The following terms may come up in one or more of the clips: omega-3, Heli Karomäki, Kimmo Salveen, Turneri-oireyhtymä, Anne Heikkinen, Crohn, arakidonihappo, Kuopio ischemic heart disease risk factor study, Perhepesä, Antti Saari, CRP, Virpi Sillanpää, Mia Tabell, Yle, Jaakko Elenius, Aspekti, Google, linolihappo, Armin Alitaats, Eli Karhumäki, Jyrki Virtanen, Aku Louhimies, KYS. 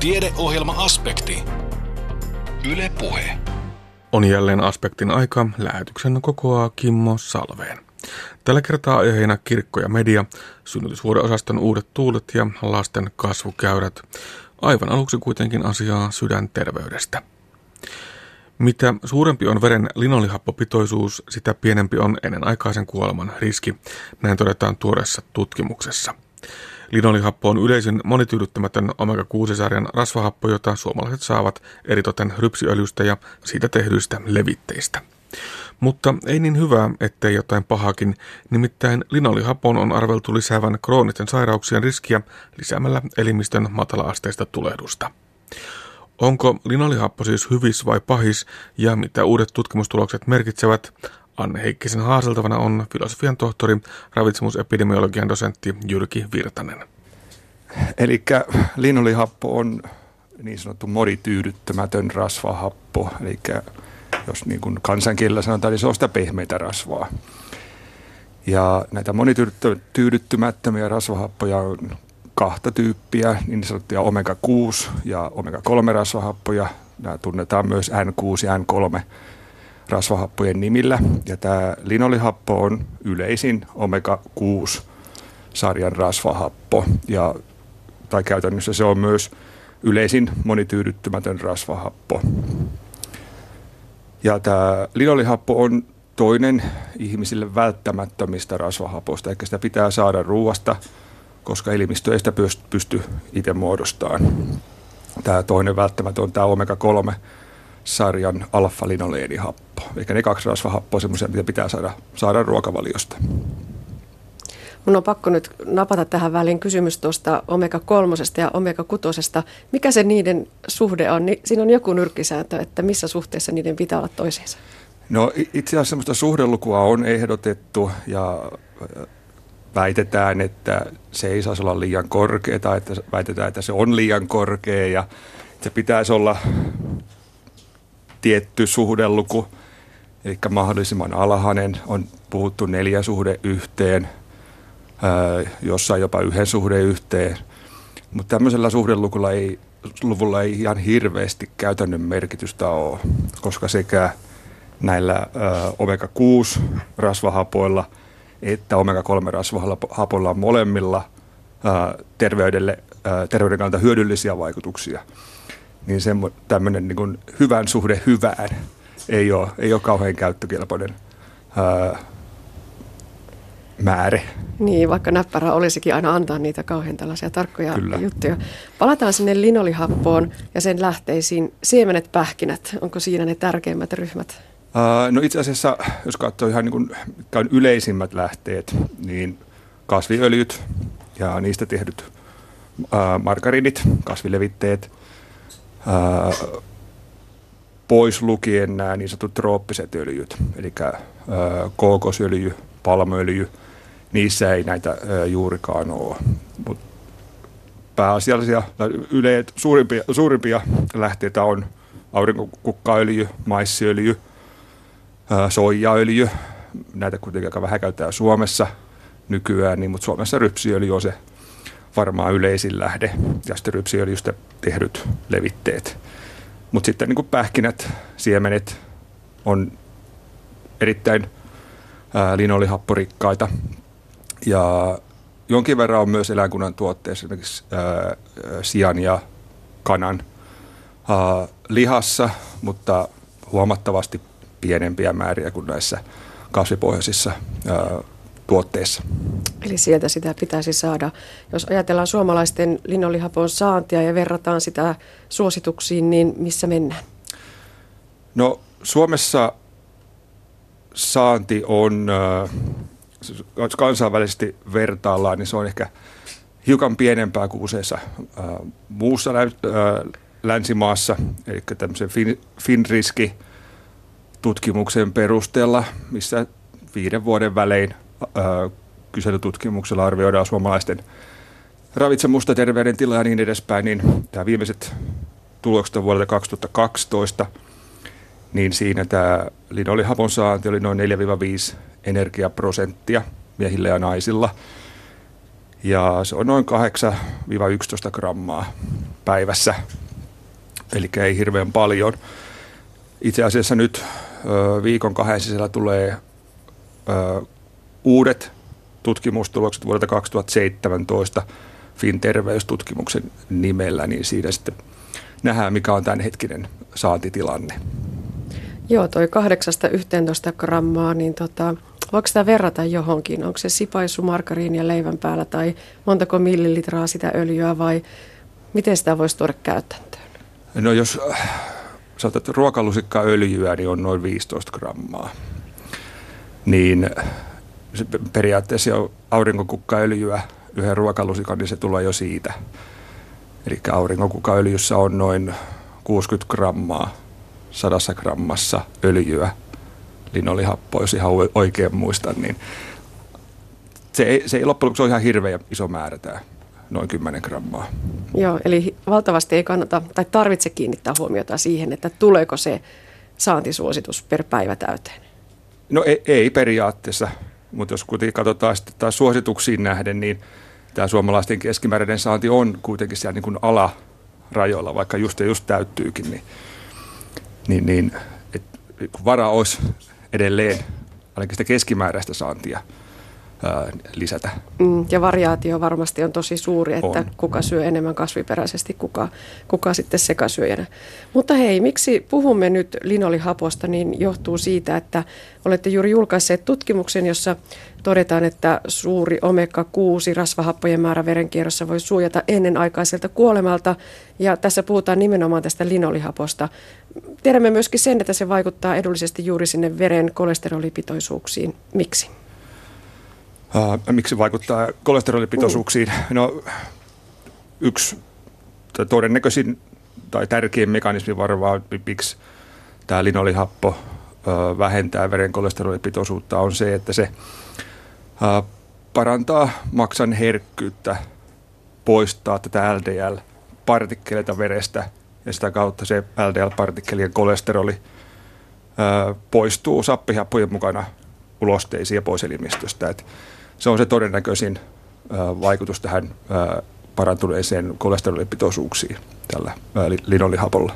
Tiedeohjelma Aspekti. Yle Puhe. On jälleen Aspektin aika. Lähetyksen kokoaa Kimmo Salveen. Tällä kertaa aiheena kirkko ja media, synnytysvuodeosaston uudet tuulet ja lasten kasvukäyrät. Aivan aluksi kuitenkin asiaa sydänterveydestä. Mitä suurempi on veren linolihappopitoisuus, sitä pienempi on ennenaikaisen kuoleman riski. Näin todetaan tuoreessa tutkimuksessa. Linolihappo on yleisin monityydyttämätön omega-6-sarjan rasvahappo, jota suomalaiset saavat eritoten rypsiöljystä ja siitä tehdyistä levitteistä. Mutta ei niin hyvää, ettei jotain pahaakin, nimittäin linolihapon on arveltu lisäävän kroonisten sairauksien riskiä lisäämällä elimistön matala-asteista tulehdusta. Onko linolihappo siis hyvis vai pahis ja mitä uudet tutkimustulokset merkitsevät? Anne Heikkisen haaseltavana on filosofian tohtori, ravitsemusepidemiologian dosentti Jyrki Virtanen. Eli linolihappo on niin sanottu modityydyttämätön rasvahappo, eli jos niin kuin kansankielellä sanotaan, niin se on sitä pehmeitä rasvaa. Ja näitä monityydyttymättömiä rasvahappoja on kahta tyyppiä, niin sanottuja omega-6 ja omega-3 rasvahappoja. Nämä tunnetaan myös N6 ja N3 rasvahappojen nimillä. Ja tämä linolihappo on yleisin omega-6-sarjan rasvahappo. Ja, tai käytännössä se on myös yleisin monityydyttymätön rasvahappo. Ja tämä linolihappo on toinen ihmisille välttämättömistä rasvahapoista, eli sitä pitää saada ruuasta, koska elimistö ei sitä pysty itse muodostamaan. Tämä toinen välttämätön on tämä omega-3-sarjan alfa-linoleenihappo, eli ne kaksi rasvahappoa on semmoisia, mitä pitää saada ruokavaliosta. Mun on pakko nyt napata tähän väliin kysymys tuosta omega-3 ja omega-6. Mikä se niiden suhde on? Siinä on joku nyrkkisääntö, että missä suhteessa niiden pitää olla toisiinsa? No itse asiassa sellaista suhdelukua on ehdotettu ja väitetään, että se ei saisi olla liian korkea tai että väitetään, että se on liian korkea ja se pitäisi olla tietty suhdeluku, eli mahdollisimman alhainen. On puhuttu 4:1. Jossain jopa 1:1, mutta tämmöisellä suhdeluvulla ei ihan hirveästi käytännön merkitystä ole, koska sekä näillä omega-6-rasvahapoilla että omega-3-rasvahapoilla on molemmilla terveyden kannalta hyödyllisiä vaikutuksia, niin tämmöinen niin kuin hyvän suhde hyvään ei ole kauhean käyttökelpoinen määrä. Niin, vaikka näppärä olisikin aina antaa niitä kauhean tällaisia tarkkoja juttuja. Palataan sinne linolihappoon ja sen lähteisiin. Siemenet, pähkinät, onko siinä ne tärkeimmät ryhmät? No itse asiassa, jos katsoo ihan niin kuin, mitkä on yleisimmät lähteet, niin kasviöljyt ja niistä tehdyt margarinit, kasvilevitteet, pois lukien nämä niin sanotut trooppiset öljyt, eli kookosöljy, palmöljy, niissä ei näitä juurikaan ole. Mut pääasiallisia suurimpia lähteitä on aurinkokukkaöljy, maissiöljy, soijaöljy. Näitä kuitenkin aika vähän käytetään Suomessa nykyään, niin, mutta Suomessa rypsiöljy on se varmaan yleisin lähde ja sitten rypsiöljystä tehdyt levitteet. Mutta sitten niin kuin pähkinät, siemenet on erittäin linolihapporikkaita ja jonkin verran on myös eläinkunnan tuotteissa esimerkiksi sian ja kanan lihassa, mutta huomattavasti pienempiä määriä kuin näissä kasvipohjaisissa tuotteissa. Eli sieltä sitä pitäisi saada. Jos ajatellaan suomalaisten linolihapon saantia ja verrataan sitä suosituksiin, niin missä mennään? No Suomessa saanti on, jos kansainvälisesti vertaillaan, niin se on ehkä hiukan pienempää kuin useissa muussa länsimaassa. Eli tämmöisen FINRISK-tutkimuksen perusteella, missä 5 vuoden välein kyselytutkimuksella arvioidaan suomalaisten ravitsemusta, terveydentilaa ja niin edespäin, niin tämä viimeiset tulokset on vuodelta 2012, niin siinä tämä linolihapon saanti oli noin 4-5 energiaprosenttia miehillä ja naisilla. ja se on noin 8-11 grammaa päivässä, eli ei hirveän paljon. Itse asiassa nyt viikon kahden sisällä tulee uudet tutkimustulokset vuodelta 2017 Fin terveystutkimuksen nimellä, niin siinä sitten nähdään, mikä on tämänhetkinen saantitilanne. Joo, toi 8-11 grammaa, niin voiko sitä verrata johonkin? Onko se sipaisu margariinia leivän päällä tai montako millilitraa sitä öljyä vai miten sitä voisi tuoda käytäntöön? No jos sä otat ruokalusikkaa öljyä, niin on noin 15 grammaa. Niin periaatteessa aurinkokukkaöljyä yhden ruokalusikan, niin se tulee jo siitä. Eli aurinkokukkaöljyssä on noin 60 grammaa 100 grammassa öljyä. Linolihappo, jos ihan oikein muistan, niin se ei loppujen lopuksi ole ihan hirveän iso määrä tämä noin 10 grammaa. Joo, eli valtavasti ei kannata tai tarvitse kiinnittää huomiota siihen, että tuleeko se saantisuositus per päivä täyteen. No ei periaatteessa, mutta jos kuitenkin katsotaan sitten suosituksiin nähden, niin tämä suomalaisten keskimääräinen saanti on kuitenkin siellä niin kuin alarajoilla, vaikka just täyttyykin, niin kun varaa olisi edelleen ainakin sitä keskimääräistä saantia lisätä. Ja variaatio varmasti on tosi suuri, että kuka syö enemmän kasviperäisesti, kuka sitten sekasyöjänä. Mutta hei, miksi puhumme nyt linolihaposta, niin johtuu siitä, että olette juuri julkaisseet tutkimuksen, jossa todetaan, että suuri omega-6 rasvahappojen määrä verenkierrossa voi suojata ennenaikaiselta kuolemalta. Ja tässä puhutaan nimenomaan tästä linolihaposta. Tiedämme myöskin sen, että se vaikuttaa edullisesti juuri sinne veren kolesterolipitoisuuksiin. Miksi? Miksi vaikuttaa kolesterolipitoisuuksiin? No, yksi todennäköisin tai tärkein mekanismi varmaan, miksi tämä linolihappo vähentää veren kolesterolipitoisuutta, on se, että se parantaa maksan herkkyyttä poistaa tätä LDL-partikkeleita verestä, ja sitä kautta se LDL-partikkelien kolesteroli poistuu sappihappojen mukana ulosteisiin ja pois elimistöstä. Et se on se todennäköisin vaikutus tähän parantuneeseen kolesterolipitoisuuksiin tällä linolihapolla.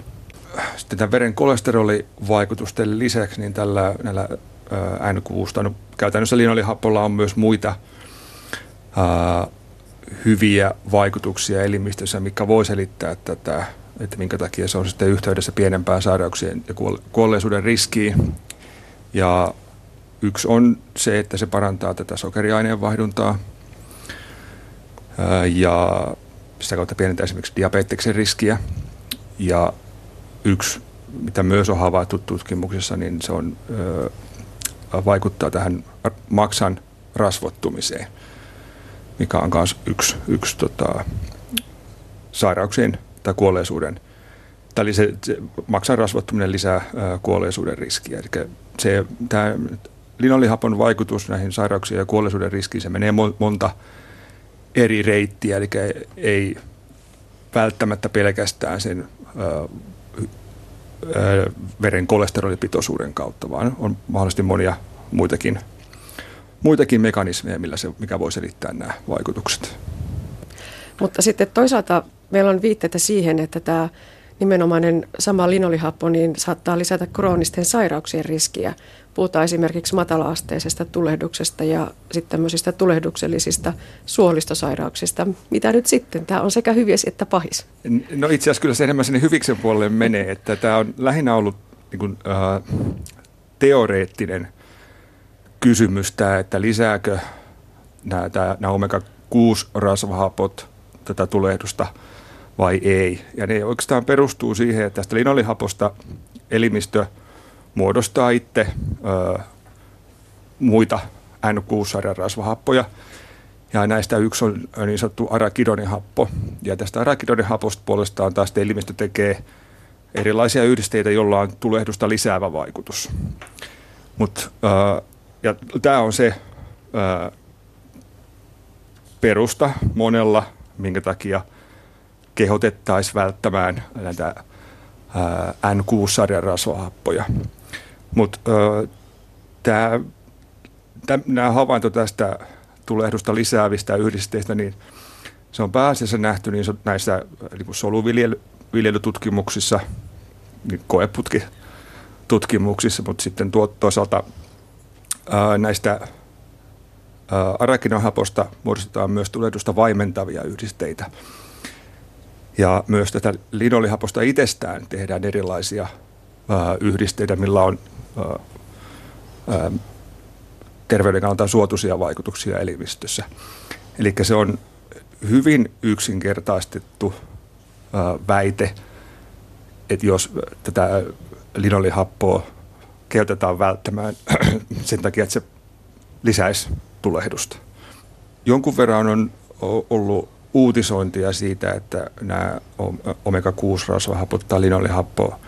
Sitten tämän veren kolesterolivaikutusten lisäksi niin tällä N6, no, käytännössä linolihapolla on myös muita hyviä vaikutuksia elimistössä, mikä voi selittää tätä, että minkä takia se on sitten yhteydessä pienempään sairauksien ja kuolleisuuden riskiin. Ja yksi on se, että se parantaa tätä sokeriaineenvaihduntaa ja sitä kautta pienentää esimerkiksi diabeteksen riskiä. Ja yksi, mitä myös on havaittu tutkimuksessa, niin se on, vaikuttaa tähän maksan rasvottumiseen, mikä on myös yksi sairauksien tai kuolleisuuden. Eli se maksan rasvottuminen lisää kuolleisuuden riskiä. Eli tämä linolihapon vaikutus näihin sairauksiin ja kuolleisuuden riskiin, se menee monta eri reittiä, eli ei välttämättä pelkästään sen veren kolesterolipitoisuuden kautta, vaan on mahdollisesti monia muitakin mekanismeja, mikä voi selittää nämä vaikutukset. Mutta sitten toisaalta meillä on viitteitä siihen, että tämä nimenomainen sama linolihappo niin saattaa lisätä kroonisten sairauksien riskiä. Puhutaan esimerkiksi matalaasteisesta tulehduksesta ja sitten tämmöisistä tulehduksellisista suolistosairauksista. Mitä nyt sitten? Tämä on sekä hyvies että pahis. No itse asiassa kyllä se enemmän sinne hyviksen puolelle menee, että tämä on lähinnä ollut niin kuin, teoreettinen kysymys tämä, että lisääkö nämä omega-6-rasvahapot tätä tulehdusta vai ei. Ja ne oikeastaan perustuu siihen, että tästä linolihaposta elimistö muodostaa itse muita N6-sarjan rasvahappoja. Ja näistä yksi on niin sanottu arakidonihappo. Ja tästä arakidonihaposta puolestaan taas elimistö tekee erilaisia yhdisteitä, joilla on tulehdusta lisäävä vaikutus. Ja tämä on se perusta monella, minkä takia kehotettaisiin välttämään näitä N6-sarjan rasvahappoja. Mutta nämä havainto tästä tulehdusta lisäävistä yhdisteistä, niin se on pääasiassa nähty niin näissä soluviljelytutkimuksissa, niin koeputkitutkimuksissa, mutta sitten toisaalta näistä arakinohaposta muodostetaan myös tulehdusta vaimentavia yhdisteitä. Ja myös tätä linolihaposta itsestään tehdään erilaisia yhdisteitä, millä on terveyden kannalta suotuisia vaikutuksia elimistössä. Eli se on hyvin yksinkertaistettu väite, että jos tätä linolihappoa käytetään välttämään sen takia, että se lisäisi tulehdusta. Jonkun verran on ollut uutisointia siitä, että nämä omega-6-rasvahapot tai linolihappoa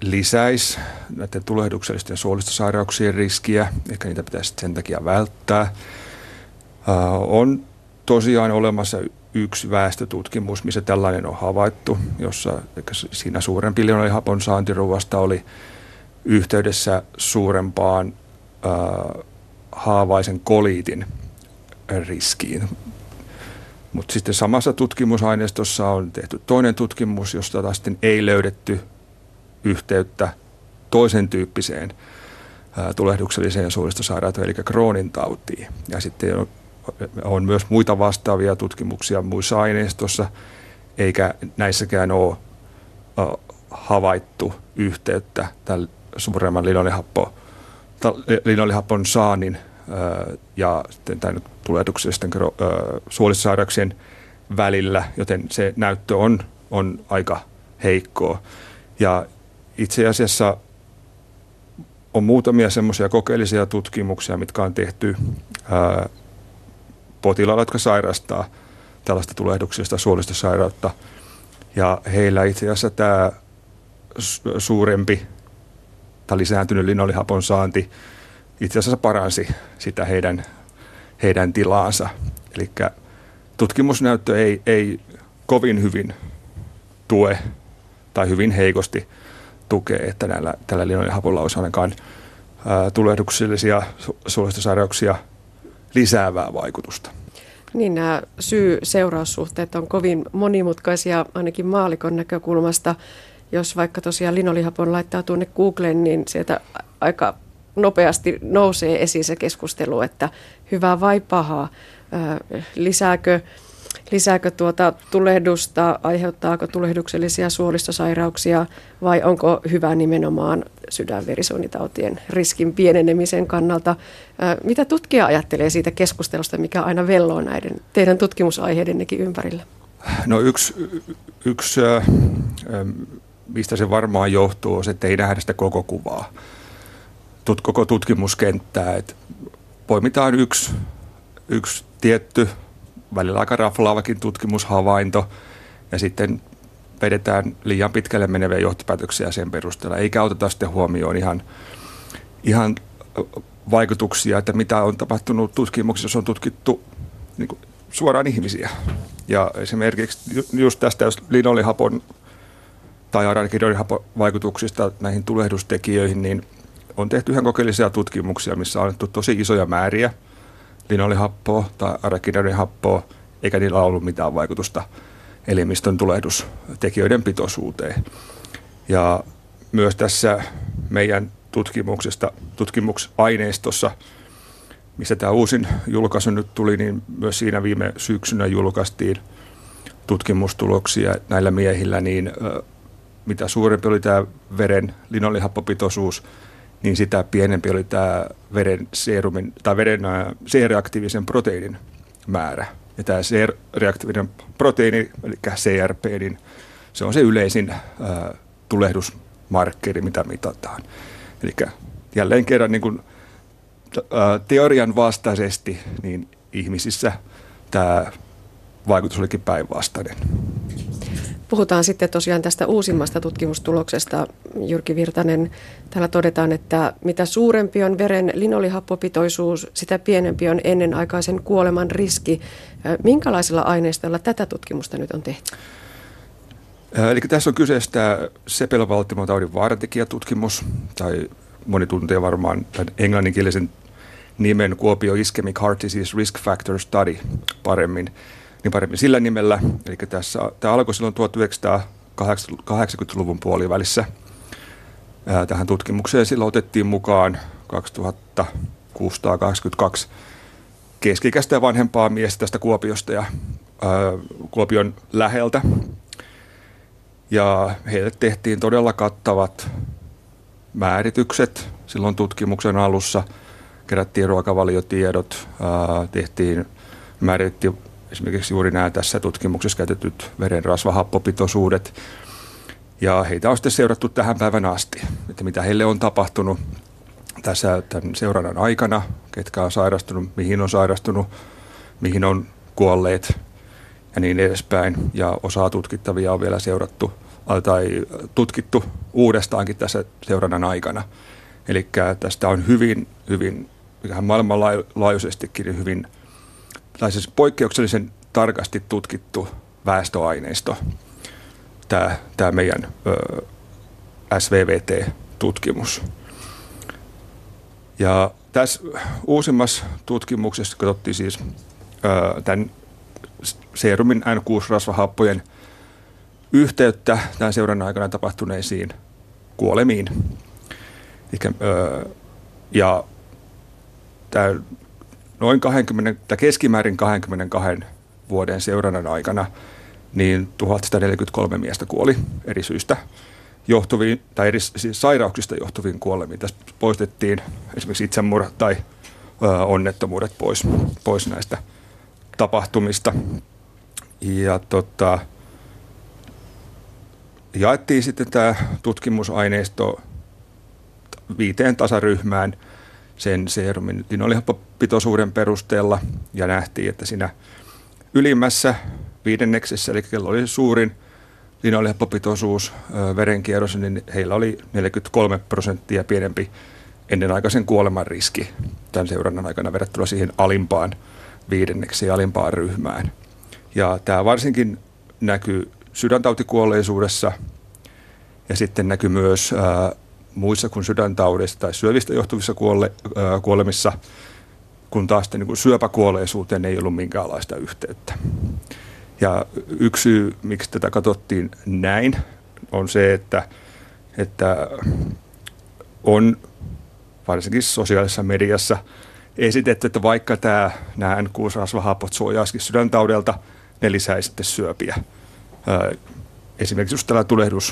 lisäisi näiden tulehduksellisten suolistosairauksien riskiä. Ehkä niitä pitäisi sen takia välttää. On tosiaan olemassa yksi väestötutkimus, missä tällainen on havaittu, jossa siinä suurempi linolihapon saantiruuasta oli yhteydessä suurempaan haavaisen koliitin riskiin. Mutta sitten samassa tutkimusaineistossa on tehty toinen tutkimus, josta sitten ei löydetty yhteyttä toisen tyyppiseen tulehdukselliseen suolistosairauteen, eli Crohnin tautiin. Ja sitten on myös muita vastaavia tutkimuksia muissa aineistossa, eikä näissäkään ole havaittu yhteyttä tämän suuremman linolihapon saannin ja sitten tämän tulehduksellisten suolistosairauksien välillä, joten se näyttö on aika heikkoa. Ja itse asiassa on muutamia semmoisia kokeellisia tutkimuksia, mitkä on tehty potilailla, jotka sairastaa tällaista tulehduksellista suolistosairautta. Ja heillä itse asiassa tämä suurempi tai lisääntynyt linolihapon saanti itse asiassa paransi sitä heidän tilaansa. Eli tutkimusnäyttö ei kovin hyvin tue tai hyvin heikosti tukee, että tällä linolihapolla olisi ainakaan tulehduksellisia suolistosairauksia lisäävää vaikutusta. Niin, nämä syy-seuraussuhteet on kovin monimutkaisia ainakin maallikon näkökulmasta. Jos vaikka tosiaan linolihapon laittaa tuonne Googleen, niin sieltä aika nopeasti nousee esiin se keskustelu, että hyvää vai pahaa, lisääkö tulehdusta, aiheuttaako tulehduksellisia suolistosairauksia vai onko hyvä nimenomaan sydänverisuonitautien riskin pienenemisen kannalta. Mitä tutkija ajattelee siitä keskustelusta, mikä aina velloo näiden teidän tutkimusaiheidennekin ympärillä? No yksi mistä se varmaan johtuu, on se, että ei nähdä sitä koko kuvaa, koko tutkimuskenttää. Että poimitaan yksi tietty, välillä aika raflaavakin tutkimushavainto, ja sitten vedetään liian pitkälle meneviä johtopäätöksiä sen perusteella, eikä oteta sitten huomioon ihan vaikutuksia, että mitä on tapahtunut tutkimuksessa, on tutkittu niin kuin suoraan ihmisiä. Ja esimerkiksi just tästä, jos linolihapon tai arakidonihapon vaikutuksista näihin tulehdustekijöihin, niin on tehty ihan kokeellisia tutkimuksia, missä on annettu tosi isoja määriä linolihappoa tai arakidonihappoa, eikä niillä ollut mitään vaikutusta elimistön tulehdustekijöiden pitoisuuteen. Ja myös tässä meidän tutkimusaineistossa, missä tämä uusin julkaisu nyt tuli, niin myös siinä viime syksynä julkaistiin tutkimustuloksia näillä miehillä, niin mitä suurempi oli tämä veren linolihappopitoisuus, niin sitä pienempi oli tämä veren seerumin tai veren C-reaktiivisen proteiinin määrä. Ja tämä C-reaktiivinen proteiini, eli CRP, niin se on se yleisin tulehdusmarkkeri, mitä mitataan. Eli jälleen kerran niin kuin teorian vastaisesti, niin ihmisissä tämä vaikutus olikin päinvastainen. Puhutaan sitten tosiaan tästä uusimmasta tutkimustuloksesta. Jyrki Virtanen, täällä todetaan, että mitä suurempi on veren linolihappopitoisuus, sitä pienempi on ennenaikaisen kuoleman riski. Minkälaisilla aineistoilla tätä tutkimusta nyt on tehty? Eli tässä on kyseessä sepelvaltimotaudin vaaratekijätutkimus, tai moni tuntee varmaan tämän englanninkielisen nimen Kuopio ischemic heart disease risk factor study paremmin sillä nimellä. Eli tämä alkoi silloin 1980-luvun puolivälissä. Tähän tutkimukseen silloin otettiin mukaan 2682 keski-ikäistä ja vanhempaa miestä tästä Kuopiosta ja Kuopion läheltä. Ja heille tehtiin todella kattavat määritykset silloin tutkimuksen alussa. Kerättiin ruokavaliotiedot, määritettiin esimerkiksi juuri nämä tässä tutkimuksessa käytetyt verenrasvahappopitoisuudet. Ja heitä on sitten seurattu tähän päivän asti, että mitä heille on tapahtunut tässä tämän seurannan aikana, ketkä on sairastunut, mihin on sairastunut, mihin on kuolleet ja niin edespäin. Ja osaa tutkittavia on vielä tutkittu uudestaankin tässä seurannan aikana. Eli tästä on hyvin maailmanlaajuisestikin siis poikkeuksellisen tarkasti tutkittu väestöaineisto, tämä meidän SVVT-tutkimus. Ja tässä uusimmassa tutkimuksessa katsottiin siis tämän seerumin N6-rasvahappojen yhteyttä tämän seurannan aikana tapahtuneisiin kuolemiin. Ja keskimäärin 22 vuoden seurannan aikana niin 1143 miestä kuoli eri syistä johtuviin, tai eri siis sairauksista johtuviin kuolemiin. Tässä poistettiin esimerkiksi itsemurhat tai onnettomuudet pois näistä tapahtumista. Ja jaettiin sitten tämä tutkimusaineisto 5 tasaryhmään sen seerumin linolehappopitoisuuden perusteella, ja nähtiin, että siinä ylimmässä viidenneksessä, eli kello oli suurin linolehappopitoisuus verenkierrossa, niin heillä oli 43% pienempi ennenaikaisen kuoleman riski tämän seurannan aikana verrattuna siihen alimpaan viidenneksi alimpaan ryhmään. Ja tämä varsinkin näkyy sydäntautikuolleisuudessa ja sitten näkyy myös muissa kuin sydäntaudista tai syövistä johtuvissa kuolemissa, kun taas sitten, niin kuin syöpäkuolleisuuteen ei ollut minkäänlaista yhteyttä. Ja yksi syy, miksi tätä katsottiin näin, on se, että on varsinkin sosiaalisessa mediassa esitetty, että vaikka nämä N6-rasvahappot suojaisikin sydäntaudelta, ne lisäisi sitten syöpiä. Esimerkiksi just tällä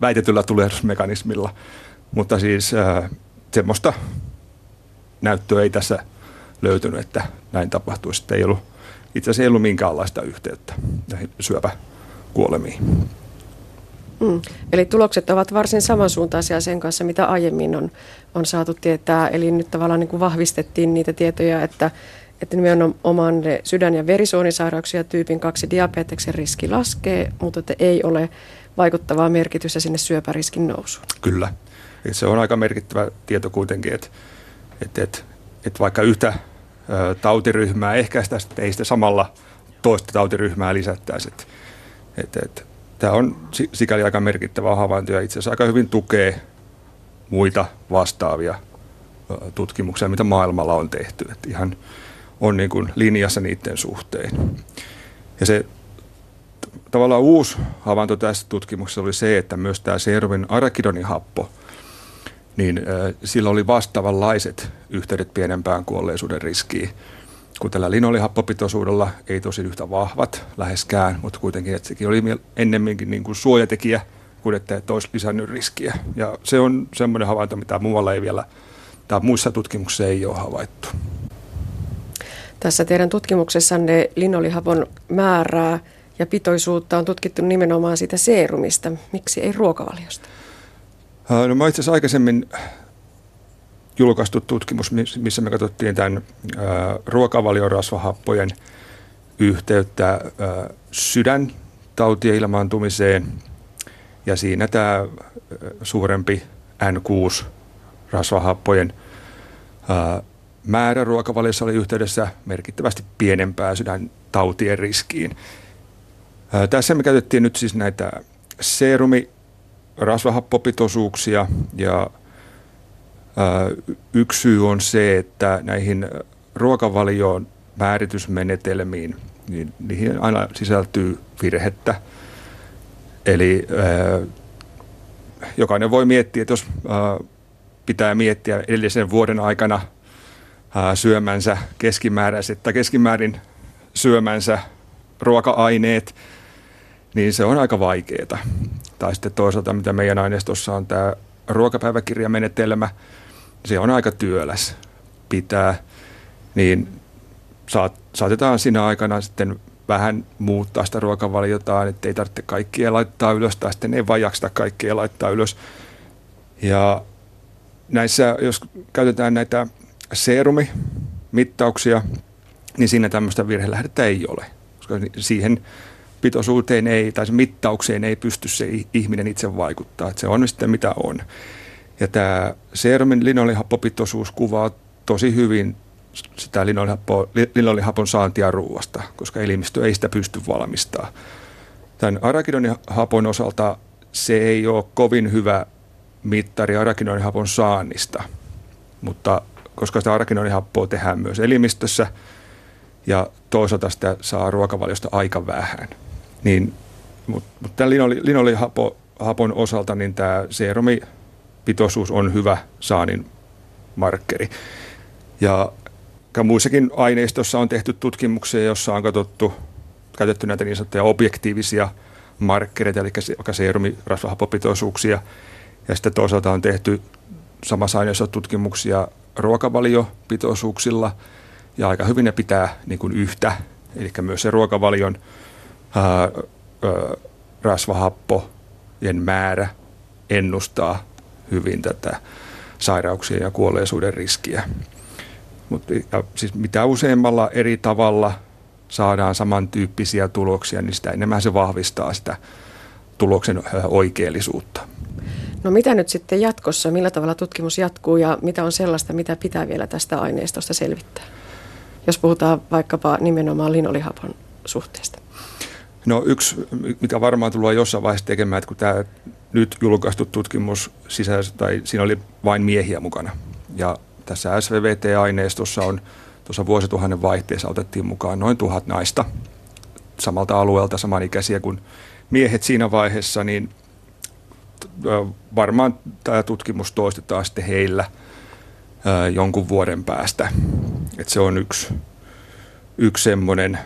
väitetyllä tulehdusmekanismilla, mutta siis semmoista näyttöä ei tässä löytynyt, että näin tapahtuisi. Sitten ei ollut, itse asiassa ei ollut minkäänlaista yhteyttä näihin syöpäkuolemiin. Eli tulokset ovat varsin samansuuntaisia sen kanssa, mitä aiemmin on saatu tietää. Eli nyt tavallaan niin kuin vahvistettiin niitä tietoja, että nimenomaan sydän- ja verisuonisairauksia tyypin 2 diabeteksen riski laskee, mutta että ei ole vaikuttavaa merkitystä sinne syöpäriskin nousuun. Kyllä. Se on aika merkittävä tieto kuitenkin, että vaikka yhtä tautiryhmää ehkäistäisiin, ei sitä samalla toista tautiryhmää lisättäisi. Tämä on sikäli aika merkittävä havainto ja itse asiassa aika hyvin tukee muita vastaavia tutkimuksia, mitä maailmalla on tehty. Että ihan on niin kuin linjassa niiden suhteen. Ja se tavallaan uusi havainto tässä tutkimuksessa oli se, että myös tämä seerumin arakidonihappo, niin sillä oli vastaavanlaiset yhteydet pienempään kuolleisuuden riskiin. Kun tällä linolehappopitoisuudella ei tosin yhtä vahvat läheskään, mutta kuitenkin, että sekin oli ennemminkin niin kuin suojatekijä kuin että olisi lisännyt riskiä. Ja se on semmoinen havainto, mitä muualla ei vielä, tai muissa tutkimuksissa ei ole havaittu. Tässä teidän tutkimuksessanne linolihapon määrää ja pitoisuutta on tutkittu nimenomaan siitä seerumista. Miksi ei ruokavaliosta? No, mä itse asiassa aikaisemmin julkaistu tutkimus, missä me katsottiin tämän ruokavaliorasvahappojen yhteyttä sydäntautien ilmaantumiseen. Ja siinä tämä suurempi N6-rasvahappojen määrä ruokavaliossa oli yhteydessä merkittävästi pienempää sydäntautien riskiin. Tässä me käytettiin nyt siis näitä seerumirasvahappopitoisuuksia ja Yksi syy on se, että näihin ruokavalioon määritysmenetelmiin, niin niihin aina sisältyy virhettä. Eli jokainen voi miettiä, että jos pitää miettiä edellisen vuoden aikana syömänsä keskimääräiset tai keskimäärin syömänsä ruoka-aineet, niin se on aika vaikeaa. Tai sitten toisaalta, mitä meidän aineistossa on tämä ruokapäiväkirjamenetelmä, se on aika työläs pitää, niin saatetaan siinä aikana sitten vähän muuttaa sitä ruokavaliotaan, että ei tarvitse kaikkia laittaa ylös, tai sitten ei vaan jaksta kaikkia laittaa ylös. Ja näissä, jos käytetään näitä seerumimittauksia, niin siinä tämmöistä virhelähdettä ei ole, koska siihen pitoisuuteen ei, tai mittaukseen ei pysty se ihminen itse vaikuttaa, että se on sitten mitä on. Ja tämä seerumin linolihapopitoisuus kuvaa tosi hyvin sitä linolihapon saantia ruuasta, koska elimistö ei sitä pysty valmistamaan. Tämän arakidonihapon osalta se ei ole kovin hyvä mittari arakidonihapon saannista, mutta koska sitä arakidonihappoa tehdään myös elimistössä ja toisaalta sitä saa ruokavaliosta aika vähän, niin, mutta tämän linolihapon osalta niin tämä seerumipitoisuus on hyvä saannin markkeri. Ja muissakin aineistossa on tehty tutkimuksia, jossa on käytetty näitä niin sanottuja objektiivisia markkereita, eli seerumirasvahapopitoisuuksia. Ja sitten toisaalta on tehty samassa aineistossa tutkimuksia ruokavaliopitoisuuksilla, ja aika hyvin ne pitää niin kuin yhtä, eli myös se ruokavalion rasvahappojen määrä ennustaa hyvin tätä sairauksien ja kuolleisuuden riskiä. Mutta siis mitä useammalla eri tavalla saadaan samantyyppisiä tuloksia, niin sitä enemmän se vahvistaa sitä tuloksen oikeellisuutta. No mitä nyt sitten jatkossa, millä tavalla tutkimus jatkuu ja mitä on sellaista, mitä pitää vielä tästä aineistosta selvittää, jos puhutaan vaikkapa nimenomaan linolihapon suhteesta? No yksi, mikä varmaan tullaan jossain vaiheessa tekemään, että kun tämä nyt julkaistu tutkimus sisälsi, tai siinä oli vain miehiä mukana ja tässä SVVT-aineistossa on tuossa vuosituhannen vaihteessa otettiin mukaan noin 1000 naista samalta alueelta, samanikäisiä kuin miehet siinä vaiheessa, niin varmaan tämä tutkimus toistetaan sitten heillä jonkun vuoden päästä. Et se on yksi semmoinen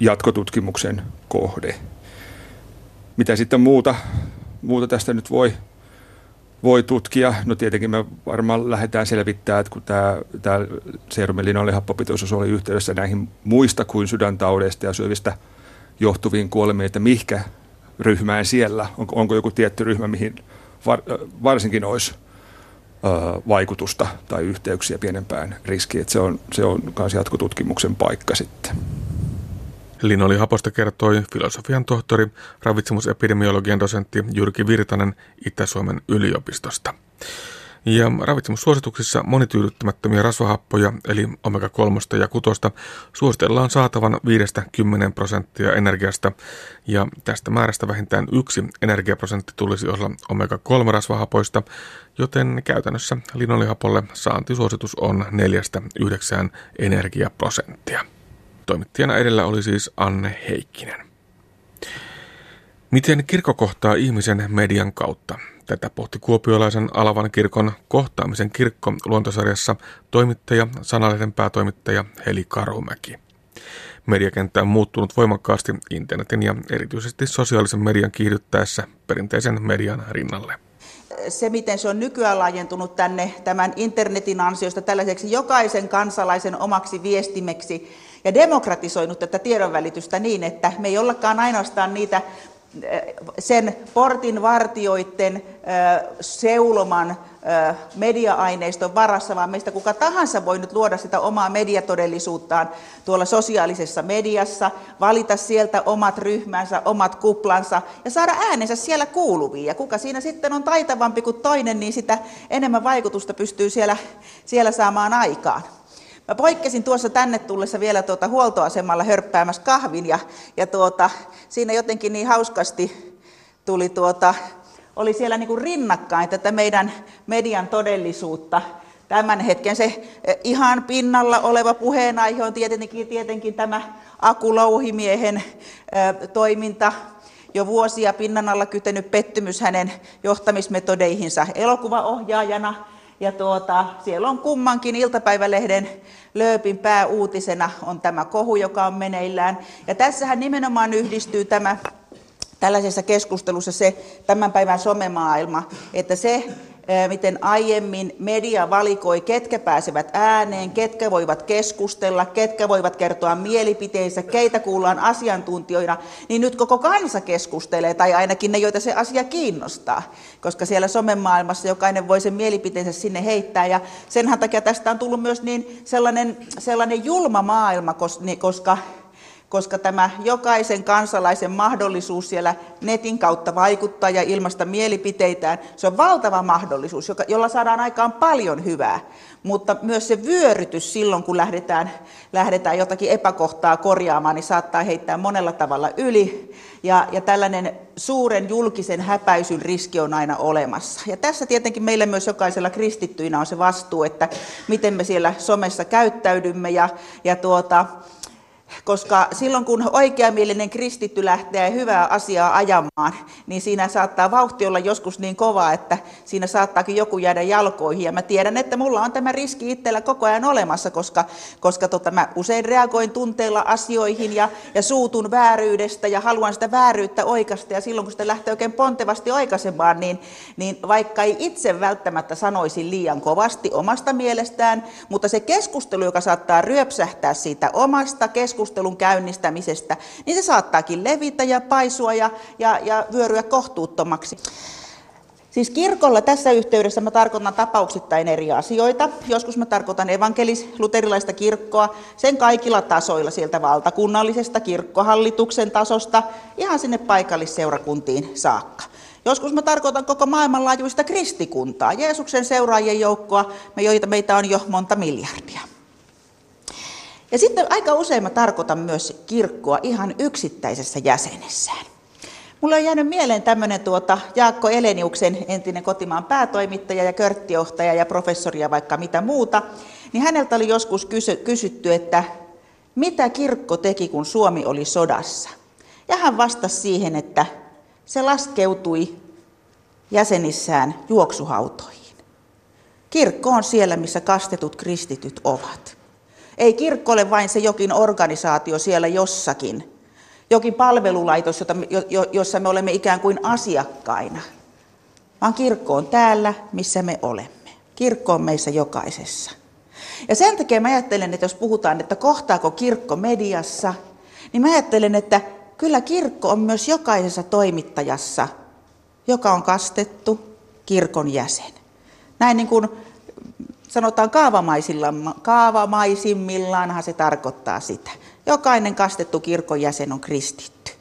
jatkotutkimuksen kohde. Mitä sitten muuta tästä nyt voi tutkia? No tietenkin me varmaan lähdetään selvittämään, että kun tämä seerumin linolihapopitoisuus oli yhteydessä näihin muista kuin sydäntaudeista ja syövistä johtuviin kuolemiin, että mihinkä ryhmään siellä, onko joku tietty ryhmä, mihin varsinkin olisi vaikutusta tai yhteyksiä pienempään riskiin, että se on myös jatkotutkimuksen paikka sitten. Linolihaposta kertoi filosofian tohtori, ravitsemusepidemiologian dosentti Jyrki Virtanen Itä-Suomen yliopistosta. Ja ravitsemussuosituksissa monityydyttämättömiä rasvahappoja, eli omega-3 ja 6, suositellaan saatavan 5–10% energiasta, ja tästä määrästä vähintään 1% tulisi olla omega-3-rasvahapoista, joten käytännössä linolihapolle saantisuositus on 4–9 energiaprosenttia. Toimittajana edellä oli siis Anne Heikkinen. Miten kirkko kohtaa ihmisen median kautta? Tätä pohti kuopiolaisen Alavan kirkon kohtaamisen kirkko luontosarjassa toimittaja, Sanalehden päätoimittaja Heli Karomäki. Mediakenttä on muuttunut voimakkaasti internetin ja erityisesti sosiaalisen median kiihdyttäessä perinteisen median rinnalle. Se, miten se on nykyään laajentunut tänne tämän internetin ansiosta tällaiseksi jokaisen kansalaisen omaksi viestimeksi ja demokratisoinut tätä tiedonvälitystä niin, että me ei ollakaan ainoastaan niitä sen portin vartijoiden seuloman media-aineiston varassa, vaan meistä kuka tahansa voi nyt luoda sitä omaa mediatodellisuuttaan tuolla sosiaalisessa mediassa, valita sieltä omat ryhmänsä, omat kuplansa ja saada äänensä siellä kuuluviin. Ja kuka siinä sitten on taitavampi kuin toinen, niin sitä enemmän vaikutusta pystyy siellä saamaan aikaan. Mä poikkesin tuossa tänne tullessa vielä huoltoasemalla hörppäämässä kahvin ja siinä jotenkin niin hauskasti tuli oli siellä niin kuin rinnakkain tätä meidän median todellisuutta. Tämän hetken se ihan pinnalla oleva puheenaihe on tietenkin tämä Aku Louhimiehen toiminta, jo vuosia pinnan alla kytenyt pettymys hänen johtamismetodeihinsa elokuvaohjaajana. Ja siellä on kummankin iltapäivälehden lööpin pääuutisena on tämä kohu, joka on meneillään. Ja tässähän nimenomaan yhdistyy tämä tällaisessa keskustelussa se tämän päivän somemaailma, että se, miten aiemmin media valikoi, ketkä pääsevät ääneen, ketkä voivat keskustella, ketkä voivat kertoa mielipiteensä, keitä kuullaan asiantuntijoina, niin nyt koko kansa keskustelee, tai ainakin ne, joita se asia kiinnostaa, koska siellä somemaailmassa jokainen voi sen mielipiteensä sinne heittää, ja senhän takia tästä on tullut myös niin sellainen julma maailma, koska tämä jokaisen kansalaisen mahdollisuus siellä netin kautta vaikuttaa ja ilmaista mielipiteitään, se on valtava mahdollisuus, jolla saadaan aikaan paljon hyvää, mutta myös se vyörytys silloin, kun lähdetään jotakin epäkohtaa korjaamaan, niin saattaa heittää monella tavalla yli, ja tällainen suuren julkisen häpäisyn riski on aina olemassa. Ja tässä tietenkin meillä myös jokaisella kristittyinä on se vastuu, että miten me siellä somessa käyttäydymme, koska silloin, kun oikeamielinen kristitty lähtee hyvää asiaa ajamaan, niin siinä saattaa vauhti olla joskus niin kovaa, että siinä saattaakin joku jäädä jalkoihin. Ja mä tiedän, että mulla on tämä riski itsellä koko ajan olemassa, koska mä usein reagoin tunteilla asioihin ja suutun vääryydestä ja haluan sitä vääryyttä oikaista. Ja silloin, kun sitä lähtee oikein pontevasti oikaisemaan, niin vaikka ei itse välttämättä sanoisi liian kovasti omasta mielestään, mutta se keskustelu, joka saattaa ryöpsähtää siitä omasta keskustelun käynnistämisestä, niin se saattaakin levitä ja paisua ja vyöryä kohtuuttomaksi. Siis kirkolla tässä yhteydessä mä tarkoitan tapauksittain eri asioita. Joskus mä tarkoitan evankelis-luterilaista kirkkoa sen kaikilla tasoilla, sieltä valtakunnallisesta kirkkohallituksen tasosta ihan sinne paikallisseurakuntiin saakka. Joskus mä tarkoitan koko maailmanlaajuista kristikuntaa, Jeesuksen seuraajien joukkoa, joita meitä on jo monta miljardia. Ja sitten aika usein mä tarkoitan myös kirkkoa ihan yksittäisessä jäsenessään. Mulle on jäänyt mieleen tämmöinen Jaakko Eleniuksen, entinen Kotimaan päätoimittaja ja körttijohtaja ja professori ja vaikka mitä muuta, niin häneltä oli joskus kysytty, että mitä kirkko teki, kun Suomi oli sodassa? Ja hän vastasi siihen, että se laskeutui jäsenissään juoksuhautoihin. Kirkko on siellä, missä kastetut kristityt ovat. Ei kirkko ole vain se jokin organisaatio siellä jossakin, jokin palvelulaitos, jossa me olemme ikään kuin asiakkaina, vaan kirkko on täällä, missä me olemme. Kirkko on meissä jokaisessa. Ja sen takia mä ajattelen, että jos puhutaan, että kohtaako kirkko mediassa, niin mä ajattelen, että kyllä kirkko on myös jokaisessa toimittajassa, joka on kastettu kirkon jäsen. Näin niin kuin sanotaan kaavamaisimmillaanhan se tarkoittaa sitä. Jokainen kastettu kirkon jäsen on kristitty.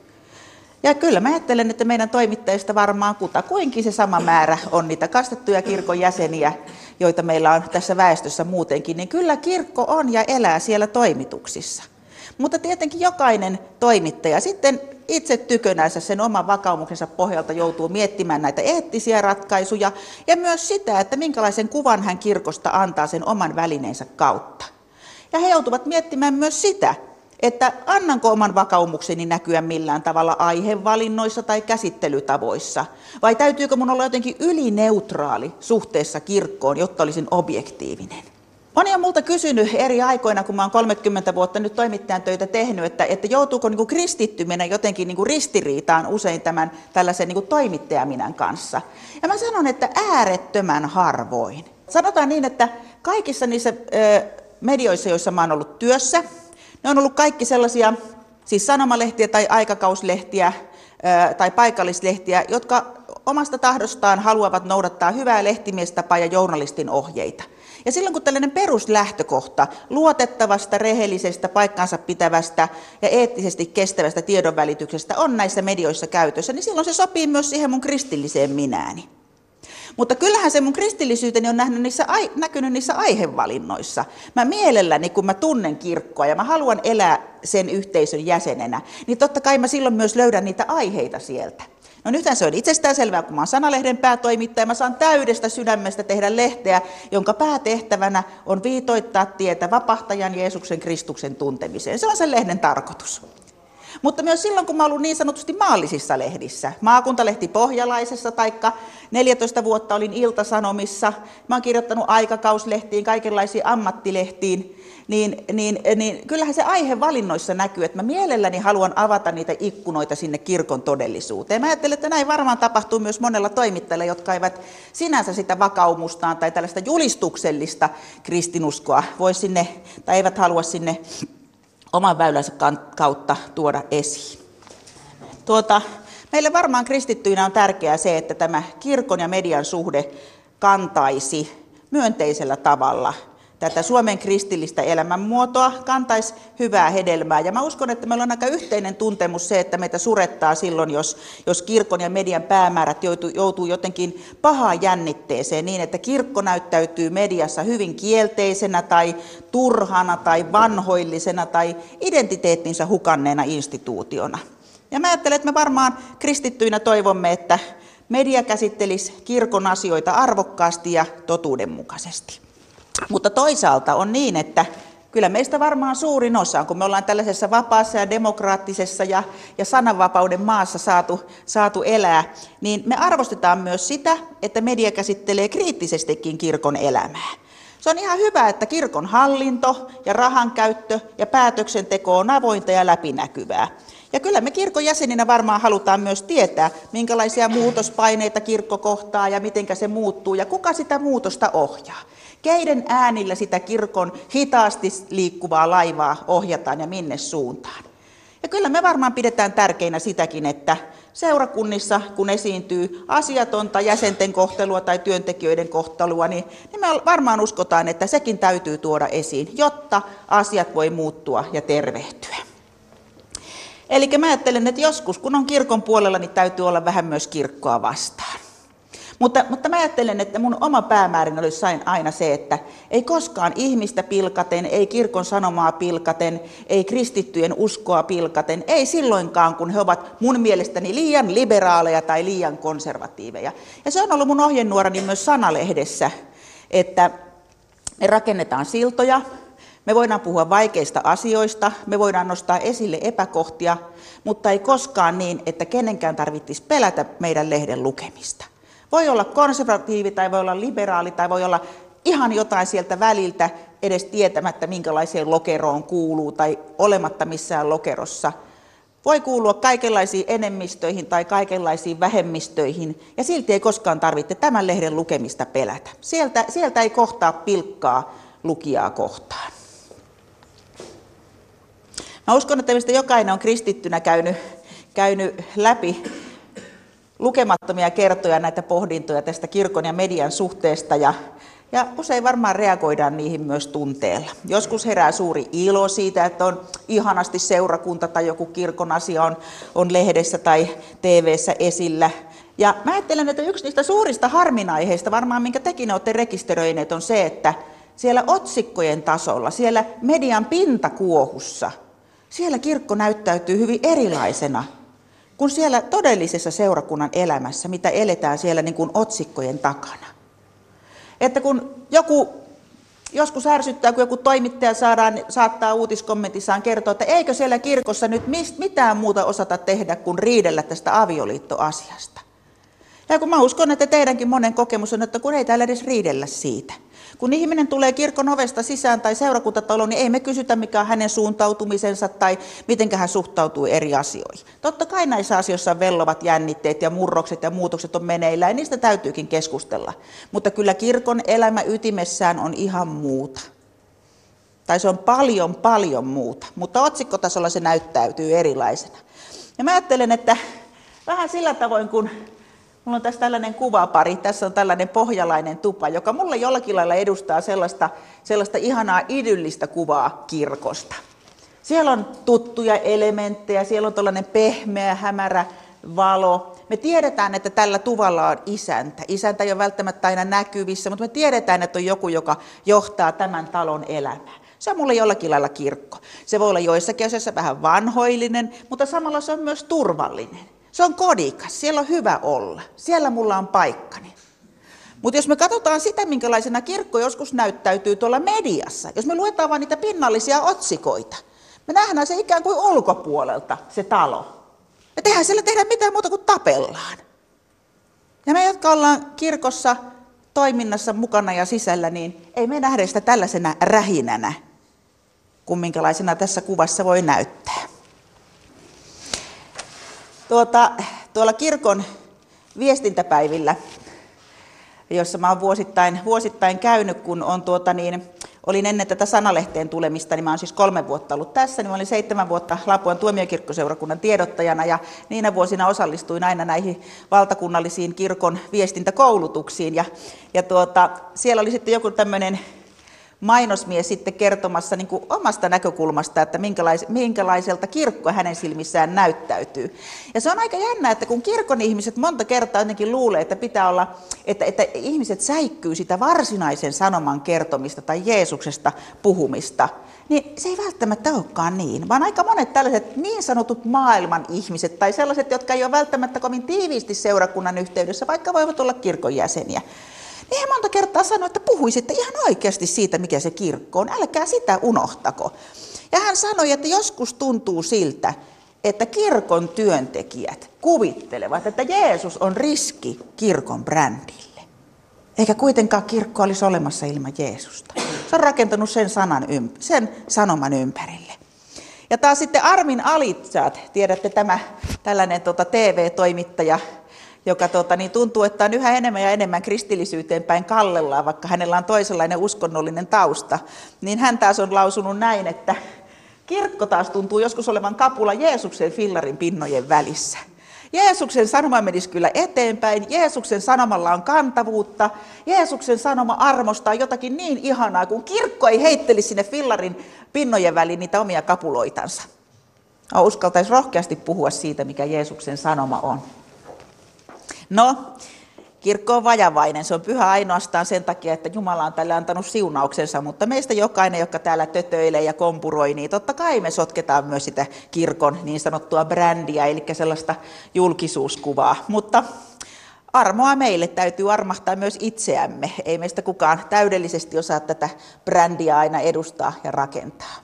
Ja kyllä mä ajattelen, että meidän toimittajista varmaan kutakuinkin se sama määrä on niitä kastettuja kirkon jäseniä, joita meillä on tässä väestössä muutenkin. Niin kyllä kirkko on ja elää siellä toimituksissa. Mutta tietenkin jokainen toimittaja sitten itse tykönänsä sen oman vakaumuksensa pohjalta joutuu miettimään näitä eettisiä ratkaisuja ja myös sitä, että minkälaisen kuvan hän kirkosta antaa sen oman välineensä kautta. Ja he joutuvat miettimään myös sitä, että annanko oman vakaumukseni näkyä millään tavalla aihevalinnoissa tai käsittelytavoissa, vai täytyykö minun olla jotenkin ylineutraali suhteessa kirkkoon, jotta olisin objektiivinen. Moni on multa kysynyt eri aikoina, kun mä oon 30 vuotta nyt toimittajan töitä tehnyt, että joutuuko niin kuin kristittyminen jotenkin niin kuin ristiriitaan usein tämän tällaisen niin kuin toimittajaminän kanssa. Ja mä sanon, että äärettömän harvoin. Sanotaan niin, että kaikissa niissä medioissa, joissa mä oon ollut työssä, ne on ollut kaikki sellaisia, siis sanomalehtiä tai aikakauslehtiä tai paikallislehtiä, jotka omasta tahdostaan haluavat noudattaa hyvää lehtimiestapaa ja journalistin ohjeita. Ja silloin kun tällainen peruslähtökohta luotettavasta, rehellisestä, paikkansa pitävästä ja eettisesti kestävästä tiedonvälityksestä on näissä medioissa käytössä, niin silloin se sopii myös siihen mun kristilliseen minääni. Mutta kyllähän se mun kristillisyyteni on näkynyt niissä aihevalinnoissa. Mä mielelläni, kun mä tunnen kirkkoa ja mä haluan elää sen yhteisön jäsenenä, niin totta kai mä silloin myös löydän niitä aiheita sieltä. No nythän se on itsestäänselvää, kun mä oon Sanalehden päätoimittaja, mä saan täydestä sydämestä tehdä lehteä, jonka päätehtävänä on viitoittaa tietä vapahtajan Jeesuksen Kristuksen tuntemiseen. Se on sen lehden tarkoitus. Mutta myös silloin, kun mä oon ollut niin sanotusti maallisissa lehdissä, Maakuntalehti Pohjalaisessa taikka 14 vuotta olin Ilta-Sanomissa, mä oon kirjoittanut aikakauslehtiin, kaikenlaisiin ammattilehtiin, niin kyllähän se aihe valinnoissa näkyy, että mä mielelläni haluan avata niitä ikkunoita sinne kirkon todellisuuteen. Mä ajattelen, että näin varmaan tapahtuu myös monella toimittajalla, jotka eivät sinänsä sitä vakaumustaan tai tällaista julistuksellista kristinuskoa voi sinne, tai eivät halua sinne oman väylänsä kautta tuoda esiin. Meille varmaan kristittyinä on tärkeää se, että tämä kirkon ja median suhde kantaisi myönteisellä tavalla tätä Suomen kristillistä elämänmuotoa, kantaisi hyvää hedelmää. Ja mä uskon, että meillä on aika yhteinen tuntemus se, että meitä surettaa silloin, jos kirkon ja median päämäärät joutuu jotenkin pahaan jännitteeseen niin, että kirkko näyttäytyy mediassa hyvin kielteisenä tai turhana tai vanhoillisena tai identiteettinsä hukanneena instituutiona. Ja mä ajattelen, että me varmaan kristittyinä toivomme, että media käsittelisi kirkon asioita arvokkaasti ja totuudenmukaisesti. Mutta toisaalta on niin, että kyllä meistä varmaan suurin osa, kun me ollaan tällaisessa vapaassa ja demokraattisessa ja sananvapauden maassa saatu elää, niin me arvostetaan myös sitä, että media käsittelee kriittisestikin kirkon elämää. Se on ihan hyvä, että kirkon hallinto ja rahankäyttö ja päätöksenteko on avointa ja läpinäkyvää. Ja kyllä me kirkon jäseninä varmaan halutaan myös tietää, minkälaisia muutospaineita kirkko kohtaa ja mitenkä se muuttuu ja kuka sitä muutosta ohjaa. Keiden äänillä sitä kirkon hitaasti liikkuvaa laivaa ohjataan ja minne suuntaan. Ja kyllä me varmaan pidetään tärkeinä sitäkin, että seurakunnissa, kun esiintyy asiatonta jäsenten kohtelua tai työntekijöiden kohtelua, niin me varmaan uskotaan, että sekin täytyy tuoda esiin, jotta asiat voi muuttua ja tervehtyä. Eli mä ajattelen, että joskus kun on kirkon puolella, niin täytyy olla vähän myös kirkkoa vastaan. Mutta mä ajattelen, että mun oma päämäärin olisi aina se, että ei koskaan ihmistä pilkaten, ei kirkon sanomaa pilkaten, ei kristittyjen uskoa pilkaten, ei silloinkaan, kun he ovat mun mielestäni liian liberaaleja tai liian konservatiiveja. Ja se on ollut mun ohjenuorani myös Sanalehdessä, että me rakennetaan siltoja, me voidaan puhua vaikeista asioista, me voidaan nostaa esille epäkohtia, mutta ei koskaan niin, että kenenkään tarvitsisi pelätä meidän lehden lukemista. Voi olla konservatiivi tai voi olla liberaali tai voi olla ihan jotain sieltä väliltä edes tietämättä, minkälaiseen lokeroon kuuluu tai olematta missään lokerossa. Voi kuulua kaikenlaisiin enemmistöihin tai kaikenlaisiin vähemmistöihin ja silti ei koskaan tarvitse tämän lehden lukemista pelätä. Sieltä ei kohtaa pilkkaa lukijaa kohtaan. Mä uskon, että meistä jokainen on kristittynä käynyt läpi lukemattomia kertoja näitä pohdintoja tästä kirkon ja median suhteesta ja usein varmaan reagoidaan niihin myös tunteella. Joskus herää suuri ilo siitä, että on ihanasti seurakunta tai joku kirkon asia on lehdessä tai TV:ssä esillä. Ja mä ajattelen, että yksi niistä suurista harminaiheista, varmaan minkä tekin olette rekisteröineet, on se, että siellä otsikkojen tasolla, siellä median pintakuohussa, siellä kirkko näyttäytyy hyvin erilaisena kun siellä todellisessa seurakunnan elämässä, mitä eletään siellä niin kuin otsikkojen takana. Että kun joskus ärsyttää, kun joku toimittaja saattaa uutiskommentissaan kertoa, että eikö siellä kirkossa nyt mitään muuta osata tehdä kuin riidellä tästä avioliittoasiasta. Ja kun mä uskon, että teidänkin monen kokemus on, että kun ei täällä edes riidellä siitä. Kun ihminen tulee kirkon ovesta sisään tai seurakuntataloon, niin ei me kysytä, mikä on hänen suuntautumisensa tai miten hän suhtautuu eri asioihin. Totta kai näissä asioissa on vellovat jännitteet ja murrokset ja muutokset on meneillään ja niistä täytyykin keskustella. Mutta kyllä kirkon elämä ytimessään on ihan muuta. Tai se on paljon, paljon muuta, mutta otsikkotasolla se näyttäytyy erilaisena. Ja mä ajattelen, että vähän sillä tavoin kun mulla on tässä tällainen kuvapari, tässä on tällainen pohjalainen tupa, joka mulle jollakin lailla edustaa sellaista ihanaa idyllistä kuvaa kirkosta. Siellä on tuttuja elementtejä, siellä on tällainen pehmeä, hämärä valo. Me tiedetään, että tällä tuvalla on isäntä. Isäntä ei ole välttämättä aina näkyvissä, mutta me tiedetään, että on joku, joka johtaa tämän talon elämää. Se on mulle jollakin lailla kirkko. Se voi olla joissakin asioissa vähän vanhoillinen, mutta samalla se on myös turvallinen. Se on kodikas, siellä on hyvä olla, siellä mulla on paikkani. Mutta jos me katsotaan sitä, minkälaisena kirkko joskus näyttäytyy tuolla mediassa, jos me luetaan vain niitä pinnallisia otsikoita, me nähdään se ikään kuin ulkopuolelta, se talo. Et eihän siellä tehdä mitään muuta kuin tapellaan. Ja me, jotka ollaan kirkossa toiminnassa mukana ja sisällä, niin ei me nähdä sitä tällaisena rähinänä, kuin minkälaisena tässä kuvassa voi näyttää. Tuolla kirkon viestintäpäivillä, jossa mä oon vuosittain käynyt, kun on olin ennen tätä Sanalehteen tulemista, niin mä oon siis 3 vuotta ollut tässä, niin mä olin 7 vuotta Lapuan tuomiokirkkoseurakunnan tiedottajana, ja niinä vuosina osallistuin aina näihin valtakunnallisiin kirkon viestintäkoulutuksiin, ja siellä oli sitten joku tämmöinen mainosmies sitten kertomassa niin kuin omasta näkökulmasta, että minkälaiselta kirkko hänen silmissään näyttäytyy. Ja se on aika jännä, että kun kirkon ihmiset monta kertaa jotenkin luulee, että pitää olla, että ihmiset säikkyy sitä varsinaisen sanoman kertomista tai Jeesuksesta puhumista, niin se ei välttämättä olekaan niin, vaan aika monet tällaiset niin sanotut maailman ihmiset tai sellaiset, jotka ei ole välttämättä kovin tiiviisti seurakunnan yhteydessä, vaikka voivat olla kirkon jäseniä. Niin he monta kertaa sanoi, että puhuisitte ihan oikeasti siitä, mikä se kirkko on, älkää sitä unohtako. Ja hän sanoi, että joskus tuntuu siltä, että kirkon työntekijät kuvittelevat, että Jeesus on riski kirkon brändille. Eikä kuitenkaan kirkko olisi olemassa ilman Jeesusta. Se on rakentanut sen sanoman ympärille. Ja taas sitten Armin Alitaats, tiedätte tämä tällainen TV-toimittaja, joka niin tuntuu, että on yhä enemmän ja enemmän kristillisyyteen päin kallellaan, vaikka hänellä on toisenlainen uskonnollinen tausta, niin hän taas on lausunut näin, että kirkko taas tuntuu joskus olevan kapula Jeesuksen fillarin pinnojen välissä. Jeesuksen sanoma menisi kyllä eteenpäin, Jeesuksen sanomalla on kantavuutta, Jeesuksen sanoma armostaa jotakin niin ihanaa, kun kirkko ei heitteli sinne fillarin pinnojen väliin niitä omia kapuloitansa. Uskaltaisi rohkeasti puhua siitä, mikä Jeesuksen sanoma on. No, kirkko on vajavainen. Se on pyhä ainoastaan sen takia, että Jumala on tälle antanut siunauksensa, mutta meistä jokainen, joka täällä tötöilee ja kompuroi, niin totta kai me sotketaan myös sitä kirkon niin sanottua brändiä, eli sellaista julkisuuskuvaa. Mutta armoa meille, täytyy armahtaa myös itseämme. Ei meistä kukaan täydellisesti osaa tätä brändiä aina edustaa ja rakentaa.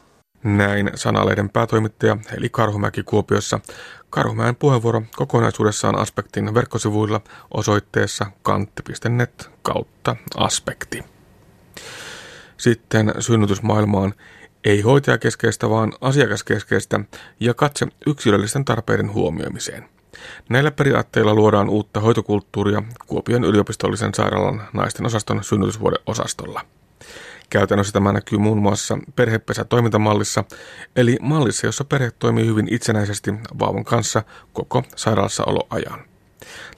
Näin Sanalehden päätoimittaja Eli Karhumäki Kuopiossa. Karhumäen puheenvuoro kokonaisuudessaan Aspektin verkkosivuilla osoitteessa kantti.net kautta Aspekti. Sitten synnytysmaailmaan. Ei hoitajakeskeistä, vaan asiakaskeskeistä ja katse yksilöllisten tarpeiden huomioimiseen. Näillä periaatteilla luodaan uutta hoitokulttuuria Kuopion yliopistollisen sairaalan naisten osaston synnytysvuodeosastolla. Käytännössä tämä näkyy muun muassa Perhepesä-toimintamallissa, eli mallissa, jossa perhe toimii hyvin itsenäisesti vauvan kanssa koko sairaalassaoloajan.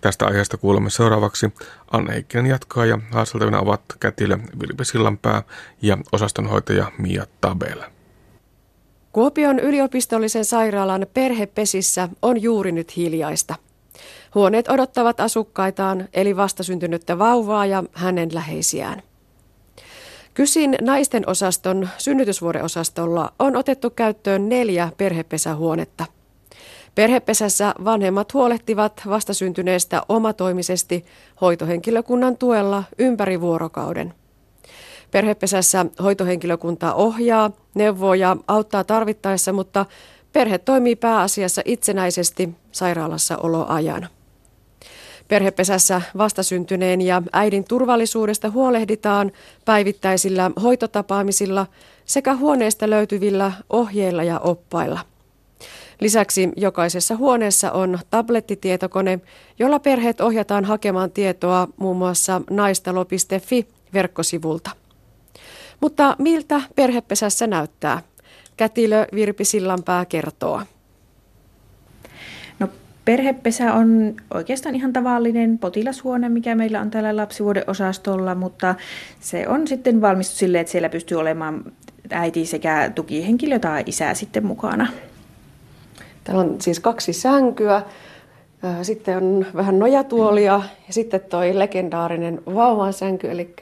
Tästä aiheesta kuulemme seuraavaksi. Anne Heikkinen jatkaa ja haastateltavina ovat kätilö Virpi Sillanpää ja osastonhoitaja Mia Tabell. Kuopion yliopistollisen sairaalan Perhepesissä on juuri nyt hiljaista. Huoneet odottavat asukkaitaan, eli vastasyntynyttä vauvaa ja hänen läheisiään. KYSin naisten osaston synnytysvuodeosastolla on otettu käyttöön 4 perhepesähuonetta. Perhepesässä vanhemmat huolehtivat vastasyntyneestä omatoimisesti hoitohenkilökunnan tuella ympäri vuorokauden. Perhepesässä hoitohenkilökunta ohjaa, neuvoo ja auttaa tarvittaessa, mutta perhe toimii pääasiassa itsenäisesti sairaalassa oloajana. Perhepesässä vastasyntyneen ja äidin turvallisuudesta huolehditaan päivittäisillä hoitotapaamisilla sekä huoneesta löytyvillä ohjeilla ja oppailla. Lisäksi jokaisessa huoneessa on tablettitietokone, jolla perheet ohjataan hakemaan tietoa muun muassa naistalo.fi-verkkosivulta. Mutta miltä perhepesässä näyttää? Kätilö Virpi Sillanpää kertoo. Perhepesä on oikeastaan ihan tavallinen potilashuone, mikä meillä on täällä lapsivuodeosastolla, mutta se on sitten valmistettu silleen, että siellä pystyy olemaan äiti sekä tukihenkilö tai isä sitten mukana. Täällä on siis 2 sänkyä, sitten on vähän nojatuolia ja sitten toi legendaarinen vauvan sänky, eli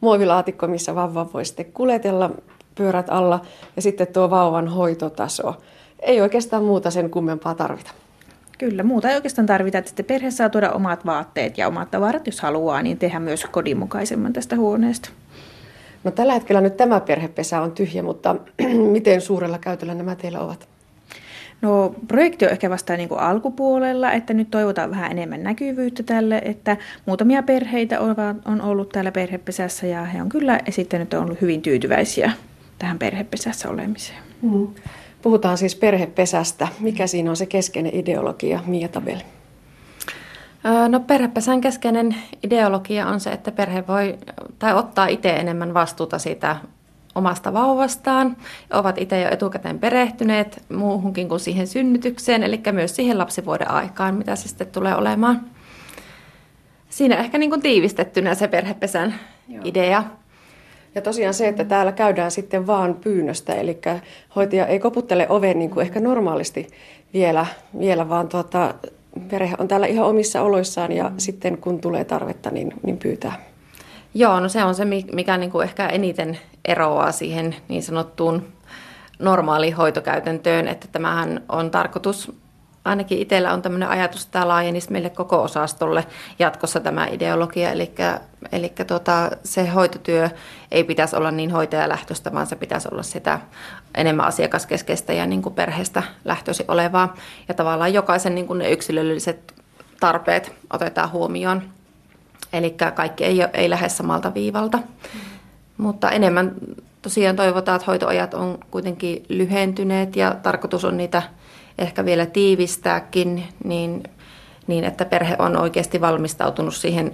muovilaatikko, missä vauva voi sitten kuljetella pyörät alla ja sitten tuo vauvan hoitotaso. Ei oikeastaan muuta sen kummempaa tarvita. Kyllä, muuta ei oikeastaan tarvita, että perhe saa tuoda omat vaatteet ja omat tavarat, jos haluaa, niin tehdään myös kodinmukaisemman tästä huoneesta. No, tällä hetkellä nyt tämä perhepesä on tyhjä, mutta miten suurella käytöllä nämä teillä ovat? No, projekti on ehkä vasta niin kuin alkupuolella, että nyt toivotaan vähän enemmän näkyvyyttä tälle, että muutamia perheitä on ollut täällä perhepesässä ja he on kyllä esittänyt, on ollut hyvin tyytyväisiä tähän perhepesässä olemiseen. Mm. Puhutaan siis perhepesästä. Mikä siinä on se keskeinen ideologia, Mia Tabell? No, perhepesän keskeinen ideologia on se, että perhe voi tai ottaa itse enemmän vastuuta siitä omasta vauvastaan. Ovat itse jo etukäteen perehtyneet muuhunkin kuin siihen synnytykseen, eli myös siihen lapsivuoden aikaan, mitä se sitten tulee olemaan. Siinä ehkä niin kuin tiivistettynä se perhepesän idea. Ja tosiaan se, että täällä käydään sitten vaan pyynnöstä, eli hoitaja ei koputtele oveen niin kuin ehkä normaalisti vielä vaan perhe on täällä ihan omissa oloissaan ja sitten kun tulee tarvetta, niin pyytää. Joo, no se on se, mikä niin kuin ehkä eniten eroaa siihen niin sanottuun normaaliin hoitokäytäntöön, että tämähän on tarkoitus, ainakin itsellä on tämmöinen ajatus, että tämä laajenisi meille koko osastolle jatkossa tämä ideologia, eli se hoitotyö ei pitäisi olla niin hoitajalähtöistä, vaan se pitäisi olla sitä enemmän asiakaskeskeistä ja niin kuin perheestä lähtöisin olevaa, ja tavallaan jokaisen niin kuin ne yksilölliset tarpeet otetaan huomioon. Eli kaikki ei lähde samalta viivalta, mutta enemmän tosiaan toivotaan, että hoitoajat on kuitenkin lyhentyneet ja tarkoitus on niitä ehkä vielä tiivistääkin niin, että perhe on oikeasti valmistautunut siihen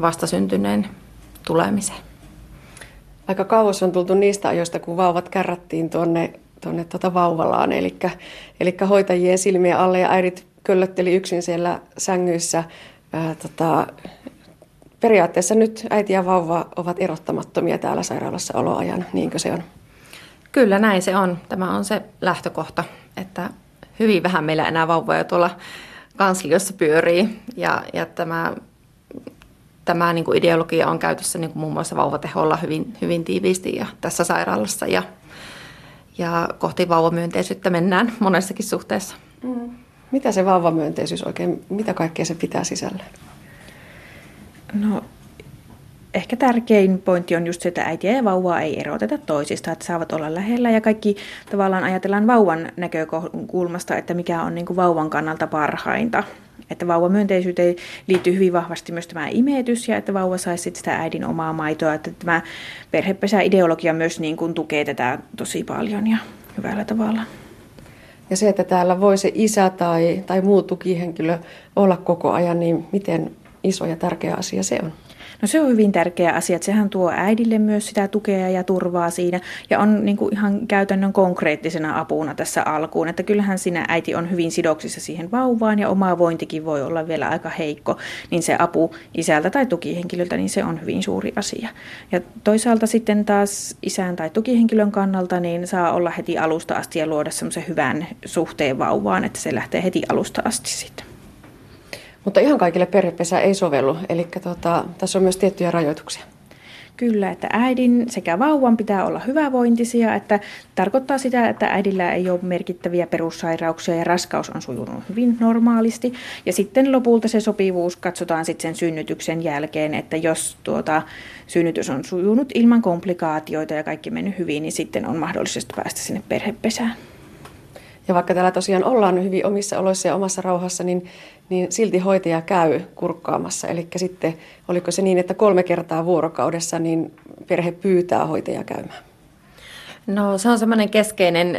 vastasyntyneen tulemiseen. Aika kauas on tultu niistä ajoista, kun vauvat kärrättiin tuonne vauvalaan, eli hoitajien silmien alle ja äidit köllötteli yksin siellä sängyissä. Periaatteessa nyt äiti ja vauva ovat erottamattomia täällä sairaalassa oloajan, niinkö se on? Kyllä näin se on. Tämä on se lähtökohta, että hyvin vähän meillä enää vauvoja tuolla kansliossa pyörii. Ja tämä niin kuin ideologia on käytössä niin kuin muun muassa vauvateholla hyvin, hyvin tiiviisti ja tässä sairaalassa. Ja kohti vauvamyönteisyyttä mennään monessakin suhteessa. Mm. Mitä se vauvamyönteisyys oikein, mitä kaikkea se pitää sisällään? No, ehkä tärkein pointti on just se, että äitiä ja vauvaa ei eroteta toisista, että saavat olla lähellä ja kaikki tavallaan ajatellaan vauvan näkökulmasta, että mikä on niin kuin vauvan kannalta parhainta. Että vauvamyönteisyyteen liittyy hyvin vahvasti myös tämä imetys ja että vauva saisi sitä äidin omaa maitoa, että tämä perhepesäideologia myös niin kuin tukee tätä tosi paljon ja hyvällä tavalla. Ja se, että täällä voi se isä tai muu tukihenkilö olla koko ajan, niin miten iso ja tärkeä asia se on? No, se on hyvin tärkeä asia, että sehän tuo äidille myös sitä tukea ja turvaa siinä ja on niin kuin ihan käytännön konkreettisena apuna tässä alkuun, että kyllähän siinä äiti on hyvin sidoksissa siihen vauvaan ja oma vointikin voi olla vielä aika heikko, niin se apu isältä tai tukihenkilöltä, niin se on hyvin suuri asia. Ja toisaalta sitten taas isän tai tukihenkilön kannalta niin saa olla heti alusta asti ja luoda semmoisen hyvän suhteen vauvaan, että se lähtee heti alusta asti sitten. Mutta ihan kaikille perhepesä ei sovellu, eli tässä on myös tiettyjä rajoituksia. Kyllä, että äidin sekä vauvan pitää olla hyvävointisia, että tarkoittaa sitä, että äidillä ei ole merkittäviä perussairauksia ja raskaus on sujunut hyvin normaalisti. Ja sitten lopulta se sopivuus katsotaan sitten synnytyksen jälkeen, että jos synnytys on sujunut ilman komplikaatioita ja kaikki mennyt hyvin, niin sitten on mahdollisesti päästä sinne perhepesään. Ja vaikka täällä tosiaan ollaan hyvin omissa oloissa ja omassa rauhassa, niin silti hoitaja käy kurkkaamassa. Eli sitten oliko se niin, että 3 kertaa vuorokaudessa niin perhe pyytää hoitajaa käymään? No, se on semmoinen keskeinen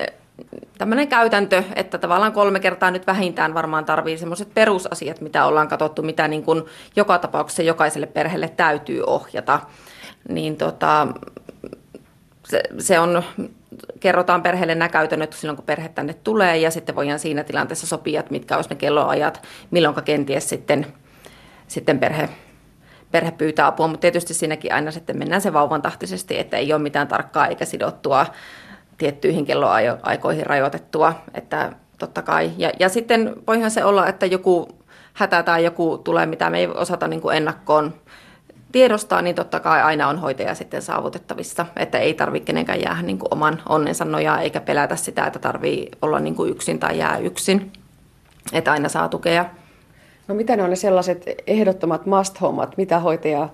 tämmöinen käytäntö, että tavallaan 3 kertaa nyt vähintään varmaan tarvii semmoiset perusasiat, mitä ollaan katsottu, mitä niin kuin joka tapauksessa jokaiselle perheelle täytyy ohjata. Niin se on... Kerrotaan perheelle nämä käytännöt silloin, kun perhe tänne tulee, ja sitten voidaan siinä tilanteessa sopia, että mitkä olisi ne kelloajat, milloinka kenties sitten perhe pyytää apua. Mutta tietysti siinäkin aina sitten mennään se vauvantahtisesti, että ei ole mitään tarkkaa eikä sidottua tiettyihin kelloaikoihin rajoitettua. Että totta kai. Ja sitten voihan se olla, että joku hätä tai joku tulee, mitä me ei osata niin kuin ennakkoon tiedostaa, niin totta kai aina on hoitaja sitten saavutettavissa, että ei tarvitse kenenkään jäädä niin kuin oman onnensa nojaan eikä pelätä sitä, että tarvitsee olla niin kuin yksin tai jää yksin. että aina saa tukea. No mitä ne on ne sellaiset ehdottomat must-hommat, mitä hoitaja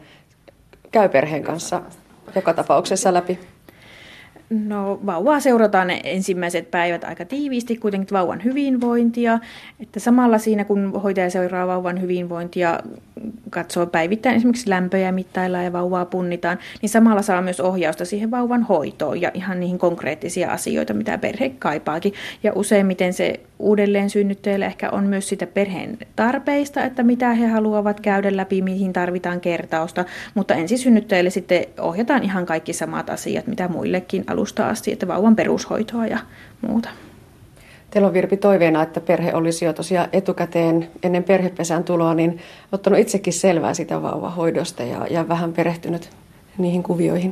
käy perheen kanssa joka tapauksessa läpi? No vauvaa seurataan ne ensimmäiset päivät aika tiiviisti kuitenkin vauvan hyvinvointia, että samalla siinä kun hoitaja seuraa vauvan hyvinvointia, katsoo päivittäin esimerkiksi lämpöjä mittaillaan ja vauvaa punnitaan, niin samalla saa myös ohjausta siihen vauvan hoitoon ja ihan niihin konkreettisia asioita, mitä perhe kaipaakin. Ja useimmiten se uudelleen synnyttäjällä ehkä on myös sitä perheen tarpeista, että mitä he haluavat käydä läpi, mihin tarvitaan kertausta, mutta ensisynnyttäjälle sitten ohjataan ihan kaikki samat asiat, mitä muillekin alusta asti, että vauvan perushoitoa ja muuta. Teillä on Virpi toiveena, että perhe olisi jo tosiaan etukäteen ennen perhepesän tuloa, niin ottanut itsekin selvää sitä vauvahoidosta ja vähän perehtynyt niihin kuvioihin.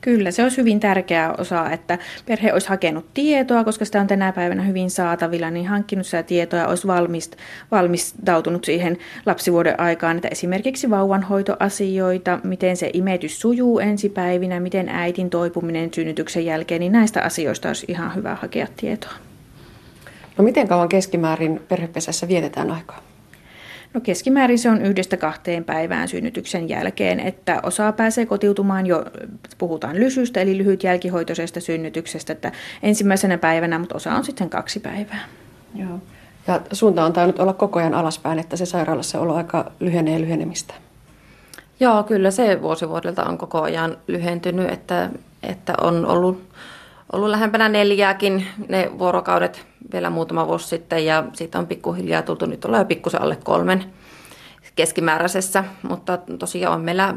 Kyllä, se olisi hyvin tärkeä osa, että perhe olisi hakenut tietoa, koska sitä on tänä päivänä hyvin saatavilla, niin hankkinut sitä tietoa ja olisi valmistautunut siihen lapsivuoden aikaan, että esimerkiksi vauvanhoitoasioita, miten se imetys sujuu ensipäivinä, miten äitin toipuminen synnytyksen jälkeen, niin näistä asioista olisi ihan hyvä hakea tietoa. No miten kauan keskimäärin perhepesässä vietetään aikaa? No keskimäärin se on 1-2 päivään synnytyksen jälkeen, että osa pääsee kotiutumaan jo, puhutaan lysystä, eli lyhyt jälkihoitoisesta synnytyksestä, että ensimmäisenä päivänä, mutta osa on sitten 2 päivää. Joo. Ja suunta on tainnut olla koko ajan alaspäin, että se sairaalassa oloaika lyhenee lyhenemistä. Joo, kyllä se vuosivuodelta on koko ajan lyhentynyt, että on ollut lähempänä 4:ääkin ne vuorokaudet vielä muutama vuosi sitten ja siitä on pikkuhiljaa tultu, nyt ollaan jo pikkusen alle 3 keskimääräisessä, mutta tosiaan on meillä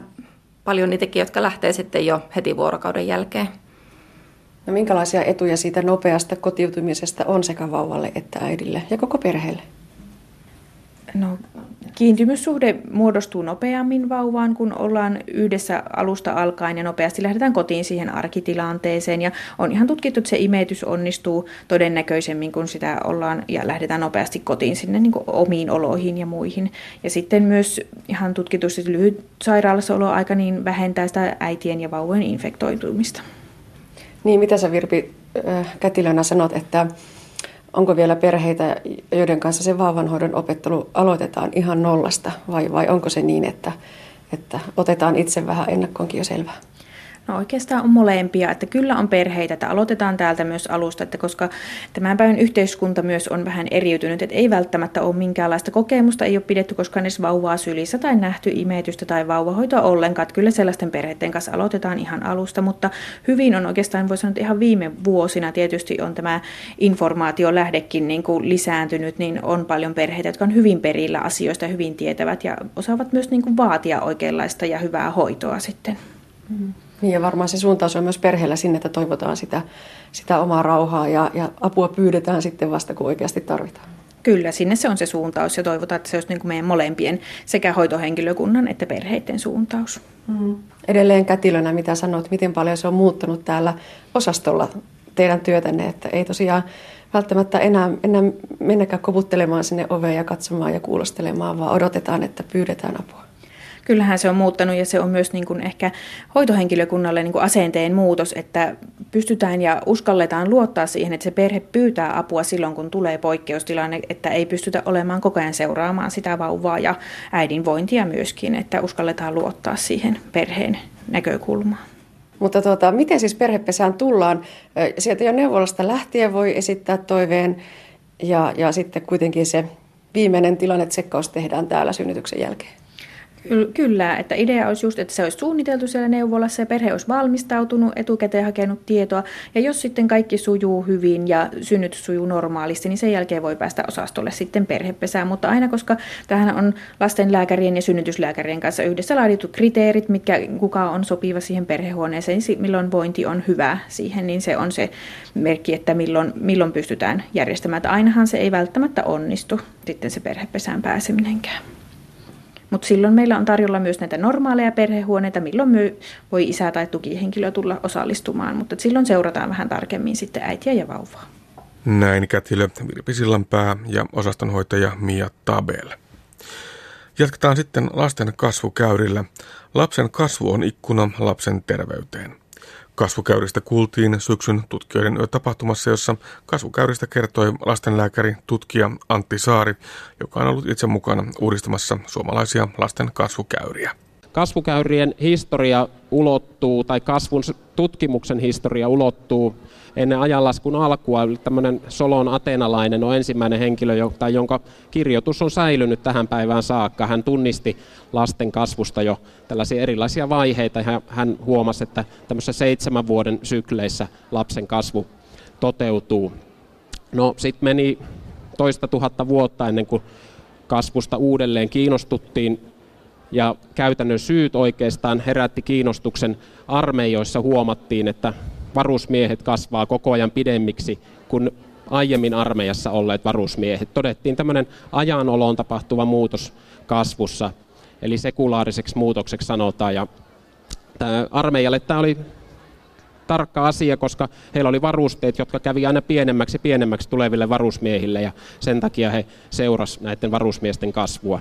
paljon niitäkin, jotka lähtee sitten jo heti vuorokauden jälkeen. No minkälaisia etuja siitä nopeasta kotiutumisesta on sekä vauvalle että äidille ja koko perheelle? No, kiintymyssuhde muodostuu nopeammin vauvaan, kun ollaan yhdessä alusta alkaen ja nopeasti lähdetään kotiin siihen arkitilanteeseen. Ja on ihan tutkittu, että se imetys onnistuu todennäköisemmin, kun sitä ollaan ja lähdetään nopeasti kotiin sinne niin kuin omiin oloihin ja muihin. Ja sitten myös ihan tutkitusti lyhyt sairaalassaoloaika niin vähentää sitä äitien ja vauvojen infektoitumista. Niin, mitä sä Virpi kätilönä sanot, että onko vielä perheitä, joiden kanssa se vauvanhoidon opettelu aloitetaan ihan nollasta vai onko se niin, että otetaan itse vähän ennakkoonkin jo selvää? No oikeastaan on molempia, että kyllä on perheitä, että aloitetaan täältä myös alusta, että koska tämän päivän yhteiskunta myös on vähän eriytynyt, että ei välttämättä ole minkäänlaista kokemusta, ei ole pidetty koskaan edes vauvaa sylissä tai nähty imetystä tai vauvahoitoa ollenkaan, että kyllä sellaisten perheiden kanssa aloitetaan ihan alusta, mutta hyvin on oikeastaan, voi sanoa, ihan viime vuosina tietysti on tämä informaatiolähdekin niin kuin lisääntynyt, niin on paljon perheitä, jotka on hyvin perillä asioista, hyvin tietävät ja osaavat myös niin kuin vaatia oikeanlaista ja hyvää hoitoa sitten. Mm-hmm. Ja varmaan se suuntaus on myös perheellä sinne, että toivotaan sitä omaa rauhaa ja apua pyydetään sitten vasta, kun oikeasti tarvitaan. Kyllä, sinne se on se suuntaus ja toivotaan, että se olisi niin kuin meidän molempien sekä hoitohenkilökunnan että perheiden suuntaus. Mm. Edelleen kätilönä, mitä sanot, miten paljon se on muuttunut täällä osastolla teidän työtänne, että ei tosiaan välttämättä enää mennäkään koputtelemaan sinne oveen ja katsomaan ja kuulostelemaan, vaan odotetaan, että pyydetään apua. Kyllähän se on muuttanut ja se on myös niin kuin ehkä hoitohenkilökunnalle niin kuin asenteen muutos, että pystytään ja uskalletaan luottaa siihen, että se perhe pyytää apua silloin, kun tulee poikkeustilanne, että ei pystytä olemaan koko ajan seuraamaan sitä vauvaa ja äidin vointia myöskin, että uskalletaan luottaa siihen perheen näkökulmaan. Mutta miten siis perhepesään tullaan? Sieltä jo neuvolasta lähtien voi esittää toiveen ja sitten kuitenkin se viimeinen tilannetsekkaus tehdään täällä synnytyksen jälkeen. Kyllä, että idea olisi just, että se olisi suunniteltu siellä neuvolassa ja perhe olisi valmistautunut, etukäteen hakenut tietoa. Ja jos sitten kaikki sujuu hyvin ja synnytys sujuu normaalisti, niin sen jälkeen voi päästä osastolle sitten perhepesään. Mutta aina, koska tähän on lastenlääkärien ja synnytyslääkärien kanssa yhdessä laadittu kriteerit, mitkä kuka on sopiva siihen perhehuoneeseen, niin milloin vointi on hyvä siihen, niin se on se merkki, että milloin pystytään järjestämään. Että ainahan se ei välttämättä onnistu sitten se perhepesään pääseminenkään. Mutta silloin meillä on tarjolla myös näitä normaaleja perhehuoneita, milloin voi isä tai tukihenkilö tulla osallistumaan, mutta silloin seurataan vähän tarkemmin sitten äitiä ja vauvaa. Näin kätilö Virpi Sillanpää ja osastonhoitaja Mia Tabell. Jatketaan sitten lasten kasvukäyrillä. Lapsen kasvu on ikkuna lapsen terveyteen. Kasvukäyristä kuultiin syksyn tutkijoiden yötapahtumassa, jossa kasvukäyristä kertoi lastenlääkäri, tutkija Antti Saari, joka on ollut itse mukana uudistamassa suomalaisia lasten kasvukäyriä. Kasvukäyrien historia ulottuu, tai kasvun tutkimuksen historia ulottuu ennen ajanlaskun alkua. Tämmöinen Solon ateenalainen on ensimmäinen henkilö, jonka kirjoitus on säilynyt tähän päivään saakka. Hän tunnisti lasten kasvusta jo tällaisia erilaisia vaiheita. Hän huomasi, että tämmöisessä 7 vuoden sykleissä lapsen kasvu toteutuu. No sitten meni toista tuhatta vuotta ennen kuin kasvusta uudelleen kiinnostuttiin. Ja käytännön syyt oikeastaan herätti kiinnostuksen armeijoissa. Huomattiin, että varusmiehet kasvaa koko ajan pidemmiksi kuin aiemmin armeijassa olleet varusmiehet. Todettiin tämmöinen ajanoloon tapahtuva muutos kasvussa, eli sekulaariseksi muutokseksi sanotaan. Ja armeijalle tämä oli tarkka asia, koska heillä oli varusteet, jotka kävi aina pienemmäksi ja pienemmäksi tuleville varusmiehille, ja sen takia he seurasivat näiden varusmiesten kasvua.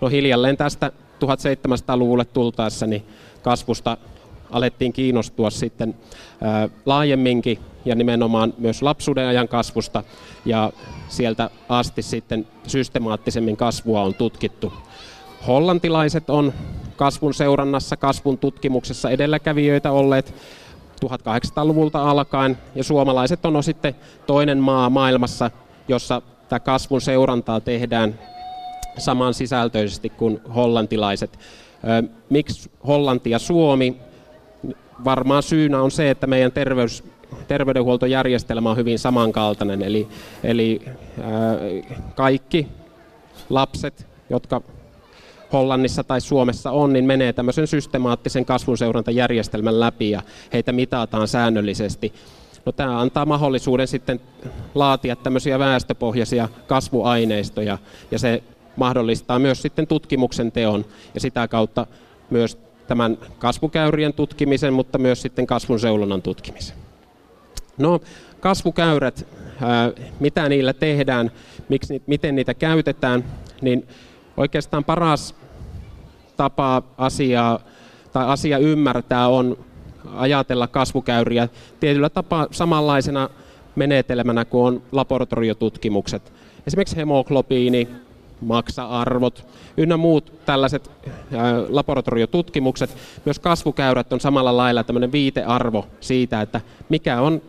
No hiljalleen tästä 1700-luvulle tultaessa niin kasvusta alettiin kiinnostua sitten laajemminkin ja nimenomaan myös lapsuuden ajan kasvusta, ja sieltä asti sitten systemaattisemmin kasvua on tutkittu. Hollantilaiset on kasvun seurannassa, kasvun tutkimuksessa edelläkävijöitä olleet 1800-luvulta alkaen, ja suomalaiset on sitten toinen maa maailmassa, jossa tämä kasvun seurantaa tehdään saman sisältöisesti kuin hollantilaiset. Miksi Hollanti ja Suomi? Varmaan syynä on se, että meidän terveydenhuoltojärjestelmä on hyvin samankaltainen, eli kaikki lapset, jotka Hollannissa tai Suomessa on, niin menee tämmöisen systemaattisen kasvunseurantajärjestelmän läpi ja heitä mitataan säännöllisesti. No, tämä antaa mahdollisuuden sitten laatia tämmöisiä väestöpohjaisia kasvuaineistoja, ja se mahdollistaa myös sitten tutkimuksen teon ja sitä kautta myös tämän kasvukäyrien tutkimisen, mutta myös sitten kasvun seulonnan tutkimisen. No, kasvukäyrät, mitä niillä tehdään, miten niitä käytetään, niin oikeastaan paras tapa asia ymmärtää on ajatella kasvukäyriä tietyllä tapaa samanlaisena menetelmänä kuin on laboratoriotutkimukset. Esimerkiksi hemoglobiini, maksa-arvot ynnä muut tällaiset laboratoriotutkimukset. Myös kasvukäyrät on samalla lailla tämmöinen viitearvo siitä, että mikä on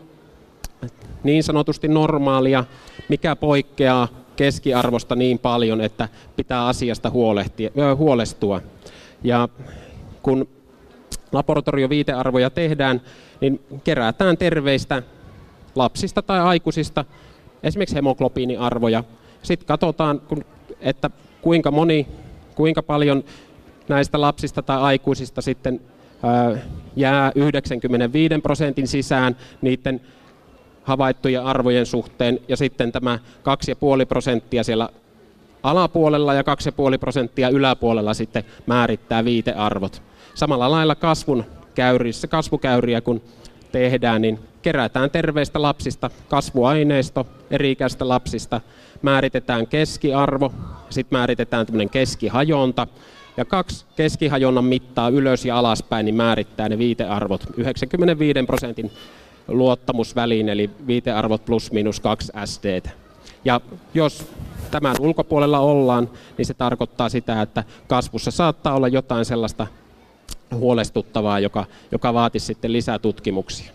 niin sanotusti normaalia, mikä poikkeaa keskiarvosta niin paljon, että pitää asiasta huolestua. Ja kun laboratorioviitearvoja tehdään, niin kerätään terveistä lapsista tai aikuisista esimerkiksi hemoglobiiniarvoja. Sitten katsotaan, että kuinka paljon näistä lapsista tai aikuisista sitten jää 95% sisään niiden havaittujen arvojen suhteen, ja sitten tämä 2,5% siellä alapuolella ja 2,5% yläpuolella sitten määrittää viitearvot. Samalla lailla kasvukäyriä kun tehdään, niin kerätään terveistä lapsista kasvuaineisto eri-ikäisistä lapsista, määritetään keskiarvo, sitten määritetään tämmöinen keskihajonta, ja 2 keskihajonnan mittaa ylös ja alaspäin niin määrittää ne viitearvot 95% luottamusväliin, eli viitearvot plus minus 2 SDtä. Ja jos tämän ulkopuolella ollaan, niin se tarkoittaa sitä, että kasvussa saattaa olla jotain sellaista huolestuttavaa, joka vaatisi sitten lisää tutkimuksia.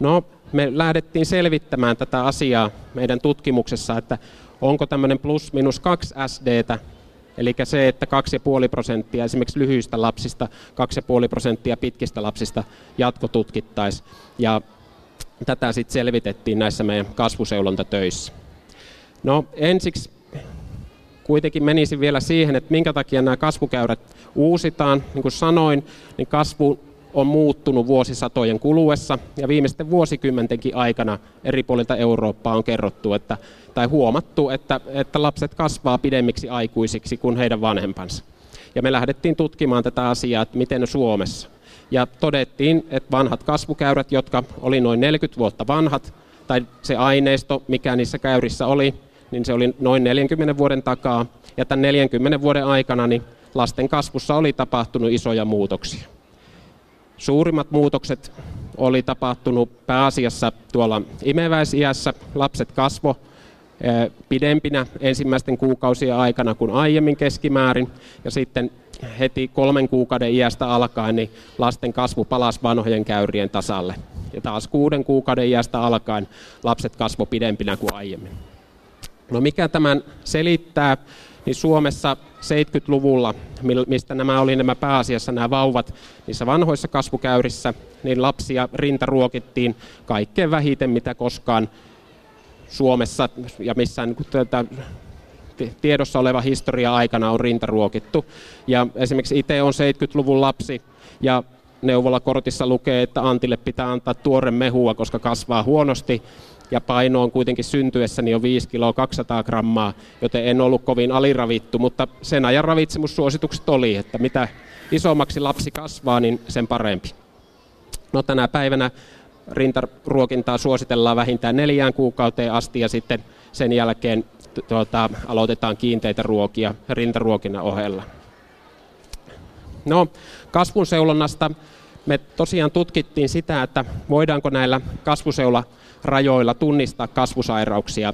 No, me lähdettiin selvittämään tätä asiaa meidän tutkimuksessa, että onko tämmöinen plus minus 2 SDtä, eli se, että 2,5% esimerkiksi lyhyistä lapsista, 2,5% pitkistä lapsista jatkotutkittaisiin. Ja tätä sitten selvitettiin näissä meidän kasvuseulontatöissä. No, ensiksi kuitenkin menisin vielä siihen, että minkä takia nämä kasvukäyrät uusitaan. Niin kuin sanoin, niin kasvu on muuttunut vuosisatojen kuluessa, ja viimeisten vuosikymmentenkin aikana eri puolilta Eurooppaa on kerrottu huomattu, että lapset kasvaa pidemmiksi aikuisiksi kuin heidän vanhempansa. Ja me lähdettiin tutkimaan tätä asiaa, että miten Suomessa. Ja todettiin, että vanhat kasvukäyrät, jotka oli noin 40 vuotta vanhat, tai se aineisto, mikä niissä käyrissä oli, niin se oli noin 40 vuoden takaa. Ja tämän 40 vuoden aikana niin lasten kasvussa oli tapahtunut isoja muutoksia. Suurimmat muutokset oli tapahtunut pääasiassa tuolla imeväisiässä. Lapset kasvoi pidempinä ensimmäisten kuukausien aikana kuin aiemmin keskimäärin, ja sitten heti 3 kuukauden iästä alkaen niin lasten kasvu palasi vanhojen käyrien tasalle. Ja taas 6 kuukauden iästä alkaen lapset kasvoi pidempinä kuin aiemmin. No mikä tämän selittää, niin Suomessa 70-luvulla, mistä nämä oli nämä pääasiassa nämä vauvat niissä vanhoissa kasvukäyrissä, niin lapsia rintaruokittiin kaikkein vähiten, mitä koskaan Suomessa ja missään tiedossa oleva historia aikana on rintaruokittu. Ja esimerkiksi itse on 70-luvun lapsi ja neuvolakortissa lukee, että Antille pitää antaa tuore mehua, koska kasvaa huonosti. Ja paino on kuitenkin syntyessäni jo 5 kiloa 200 grammaa, joten en ollut kovin aliravittu, mutta sen ajan ravitsemussuositukset oli, että mitä isommaksi lapsi kasvaa, niin sen parempi. No, tänä päivänä rintaruokintaa suositellaan vähintään 4 kuukauteen asti ja sitten sen jälkeen aloitetaan kiinteitä ruokia rintaruokinnan ohella. No, kasvun seulonnasta me tosiaan tutkittiin sitä, että voidaanko näillä kasvuseularajoilla tunnistaa kasvusairauksia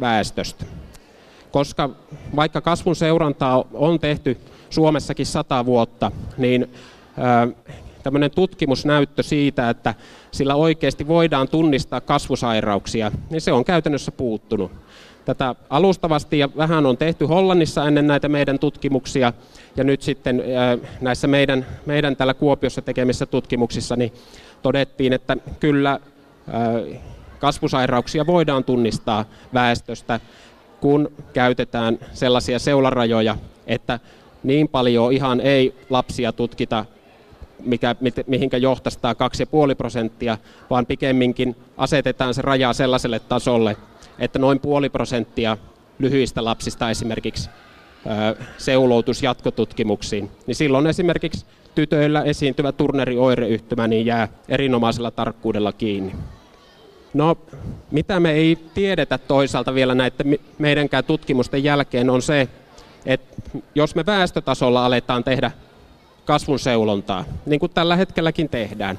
väestöstä. Koska vaikka kasvun seurantaa on tehty Suomessakin 100 vuotta, niin tämmöinen tutkimusnäyttö siitä, että sillä oikeasti voidaan tunnistaa kasvusairauksia, niin se on käytännössä puuttunut. Tätä alustavasti ja vähän on tehty Hollannissa ennen näitä meidän tutkimuksia, ja nyt sitten näissä meidän täällä Kuopiossa tekemissä tutkimuksissa niin todettiin, että kyllä kasvusairauksia voidaan tunnistaa väestöstä, kun käytetään sellaisia seularajoja, että niin paljon ihan ei lapsia tutkita, mihinkä johtaisi tämä 2,5%, vaan pikemminkin asetetaan se raja sellaiselle tasolle, että noin 0,5% lyhyistä lapsista esimerkiksi seuloutus jatkotutkimuksiin, niin silloin esimerkiksi tytöillä esiintyvä Turneri-oireyhtymä niin jää erinomaisella tarkkuudella kiinni. No, mitä me ei tiedetä toisaalta vielä näiden meidänkään tutkimusten jälkeen on se, että jos me väestötasolla aletaan tehdä kasvun seulontaa, niin kuin tällä hetkelläkin tehdään,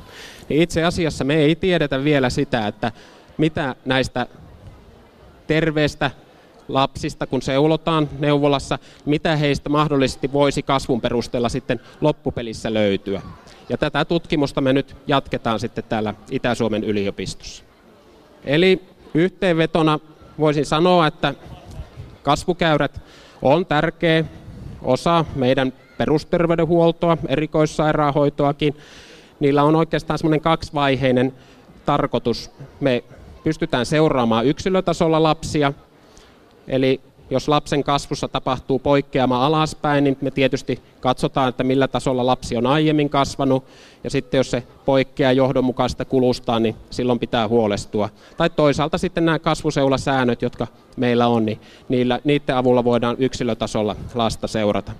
niin itse asiassa me ei tiedetä vielä sitä, että mitä näistä terveistä lapsista, kun seulotaan neuvolassa, mitä heistä mahdollisesti voisi kasvun perusteella sitten loppupelissä löytyä. Ja tätä tutkimusta me nyt jatketaan sitten täällä Itä-Suomen yliopistossa. Eli yhteenvetona voisin sanoa, että kasvukäyrät on tärkeä osa meidän perusterveydenhuoltoa, erikoissairaanhoitoakin. Niillä on oikeastaan semmoinen 2-vaiheinen tarkoitus. Me pystytään seuraamaan yksilötasolla lapsia, eli jos lapsen kasvussa tapahtuu poikkeama alaspäin, niin me tietysti katsotaan, että millä tasolla lapsi on aiemmin kasvanut, ja sitten jos se poikkeaa johdonmukaista kulustaan, niin silloin pitää huolestua. Tai toisaalta sitten nämä kasvuseulasäännöt, jotka meillä on, niin niiden avulla voidaan yksilötasolla lasta seurata.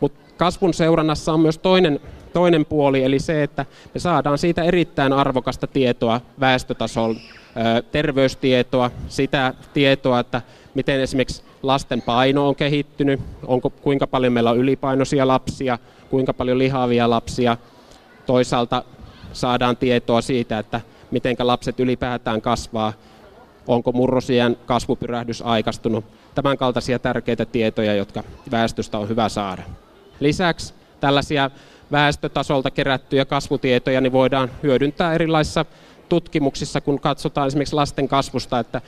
Mutta kasvun seurannassa on myös toinen puoli, eli se, että me saadaan siitä erittäin arvokasta tietoa väestötasolla, terveystietoa, sitä tietoa, että miten esimerkiksi lasten paino on kehittynyt, kuinka paljon meillä on ylipainoisia lapsia, kuinka paljon lihavia lapsia. Toisaalta saadaan tietoa siitä, että miten lapset ylipäätään kasvaa, onko murrosiän kasvupyrähdys aikaistunut. Tämän kaltaisia tärkeitä tietoja, jotka väestöstä on hyvä saada. Lisäksi tällaisia väestötasolta kerättyjä kasvutietoja niin voidaan hyödyntää erilaisissa tutkimuksissa, kun katsotaan esimerkiksi lasten kasvusta, että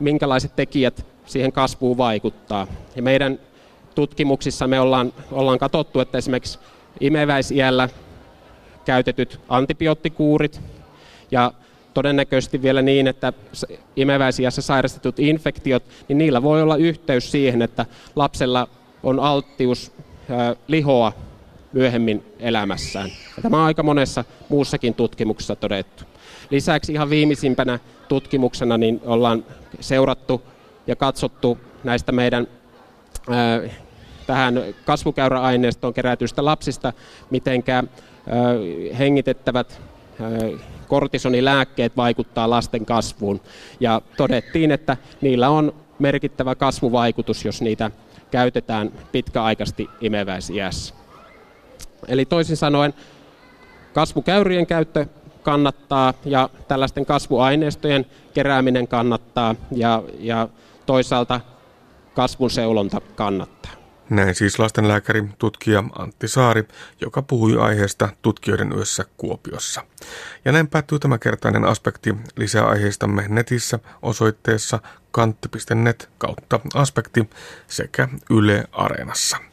minkälaiset tekijät siihen kasvuun vaikuttaa. Ja meidän tutkimuksissa me ollaan katsottu, että esimerkiksi imeväisiällä käytetyt antibioottikuurit ja todennäköisesti vielä niin, että imeväisiässä sairastetut infektiot, niin niillä voi olla yhteys siihen, että lapsella on alttius lihoa myöhemmin elämässään. Ja tämä on aika monessa muussakin tutkimuksessa todettu. Lisäksi ihan viimeisimpänä tutkimuksena niin ollaan seurattu ja katsottu näistä meidän tähän kasvukäyräaineistoon kerätyistä lapsista, mitenkä hengitettävät kortisonilääkkeet vaikuttaa lasten kasvuun. Ja todettiin, että niillä on merkittävä kasvuvaikutus, jos niitä käytetään pitkäaikaisesti imeväisiässä. Eli toisin sanoen Kasvukäyrien käyttö kannattaa ja tällaisten kasvuaineistojen kerääminen kannattaa ja toisaalta kasvun seulonta kannattaa. Näin siis lastenlääkäri, tutkija Antti Saari, joka puhui aiheesta tutkijoiden yössä Kuopiossa. Ja näin päättyy tämänkertainen Aspekti. Lisää aiheistamme netissä osoitteessa kantti.net/aspekti sekä Yle Areenassa.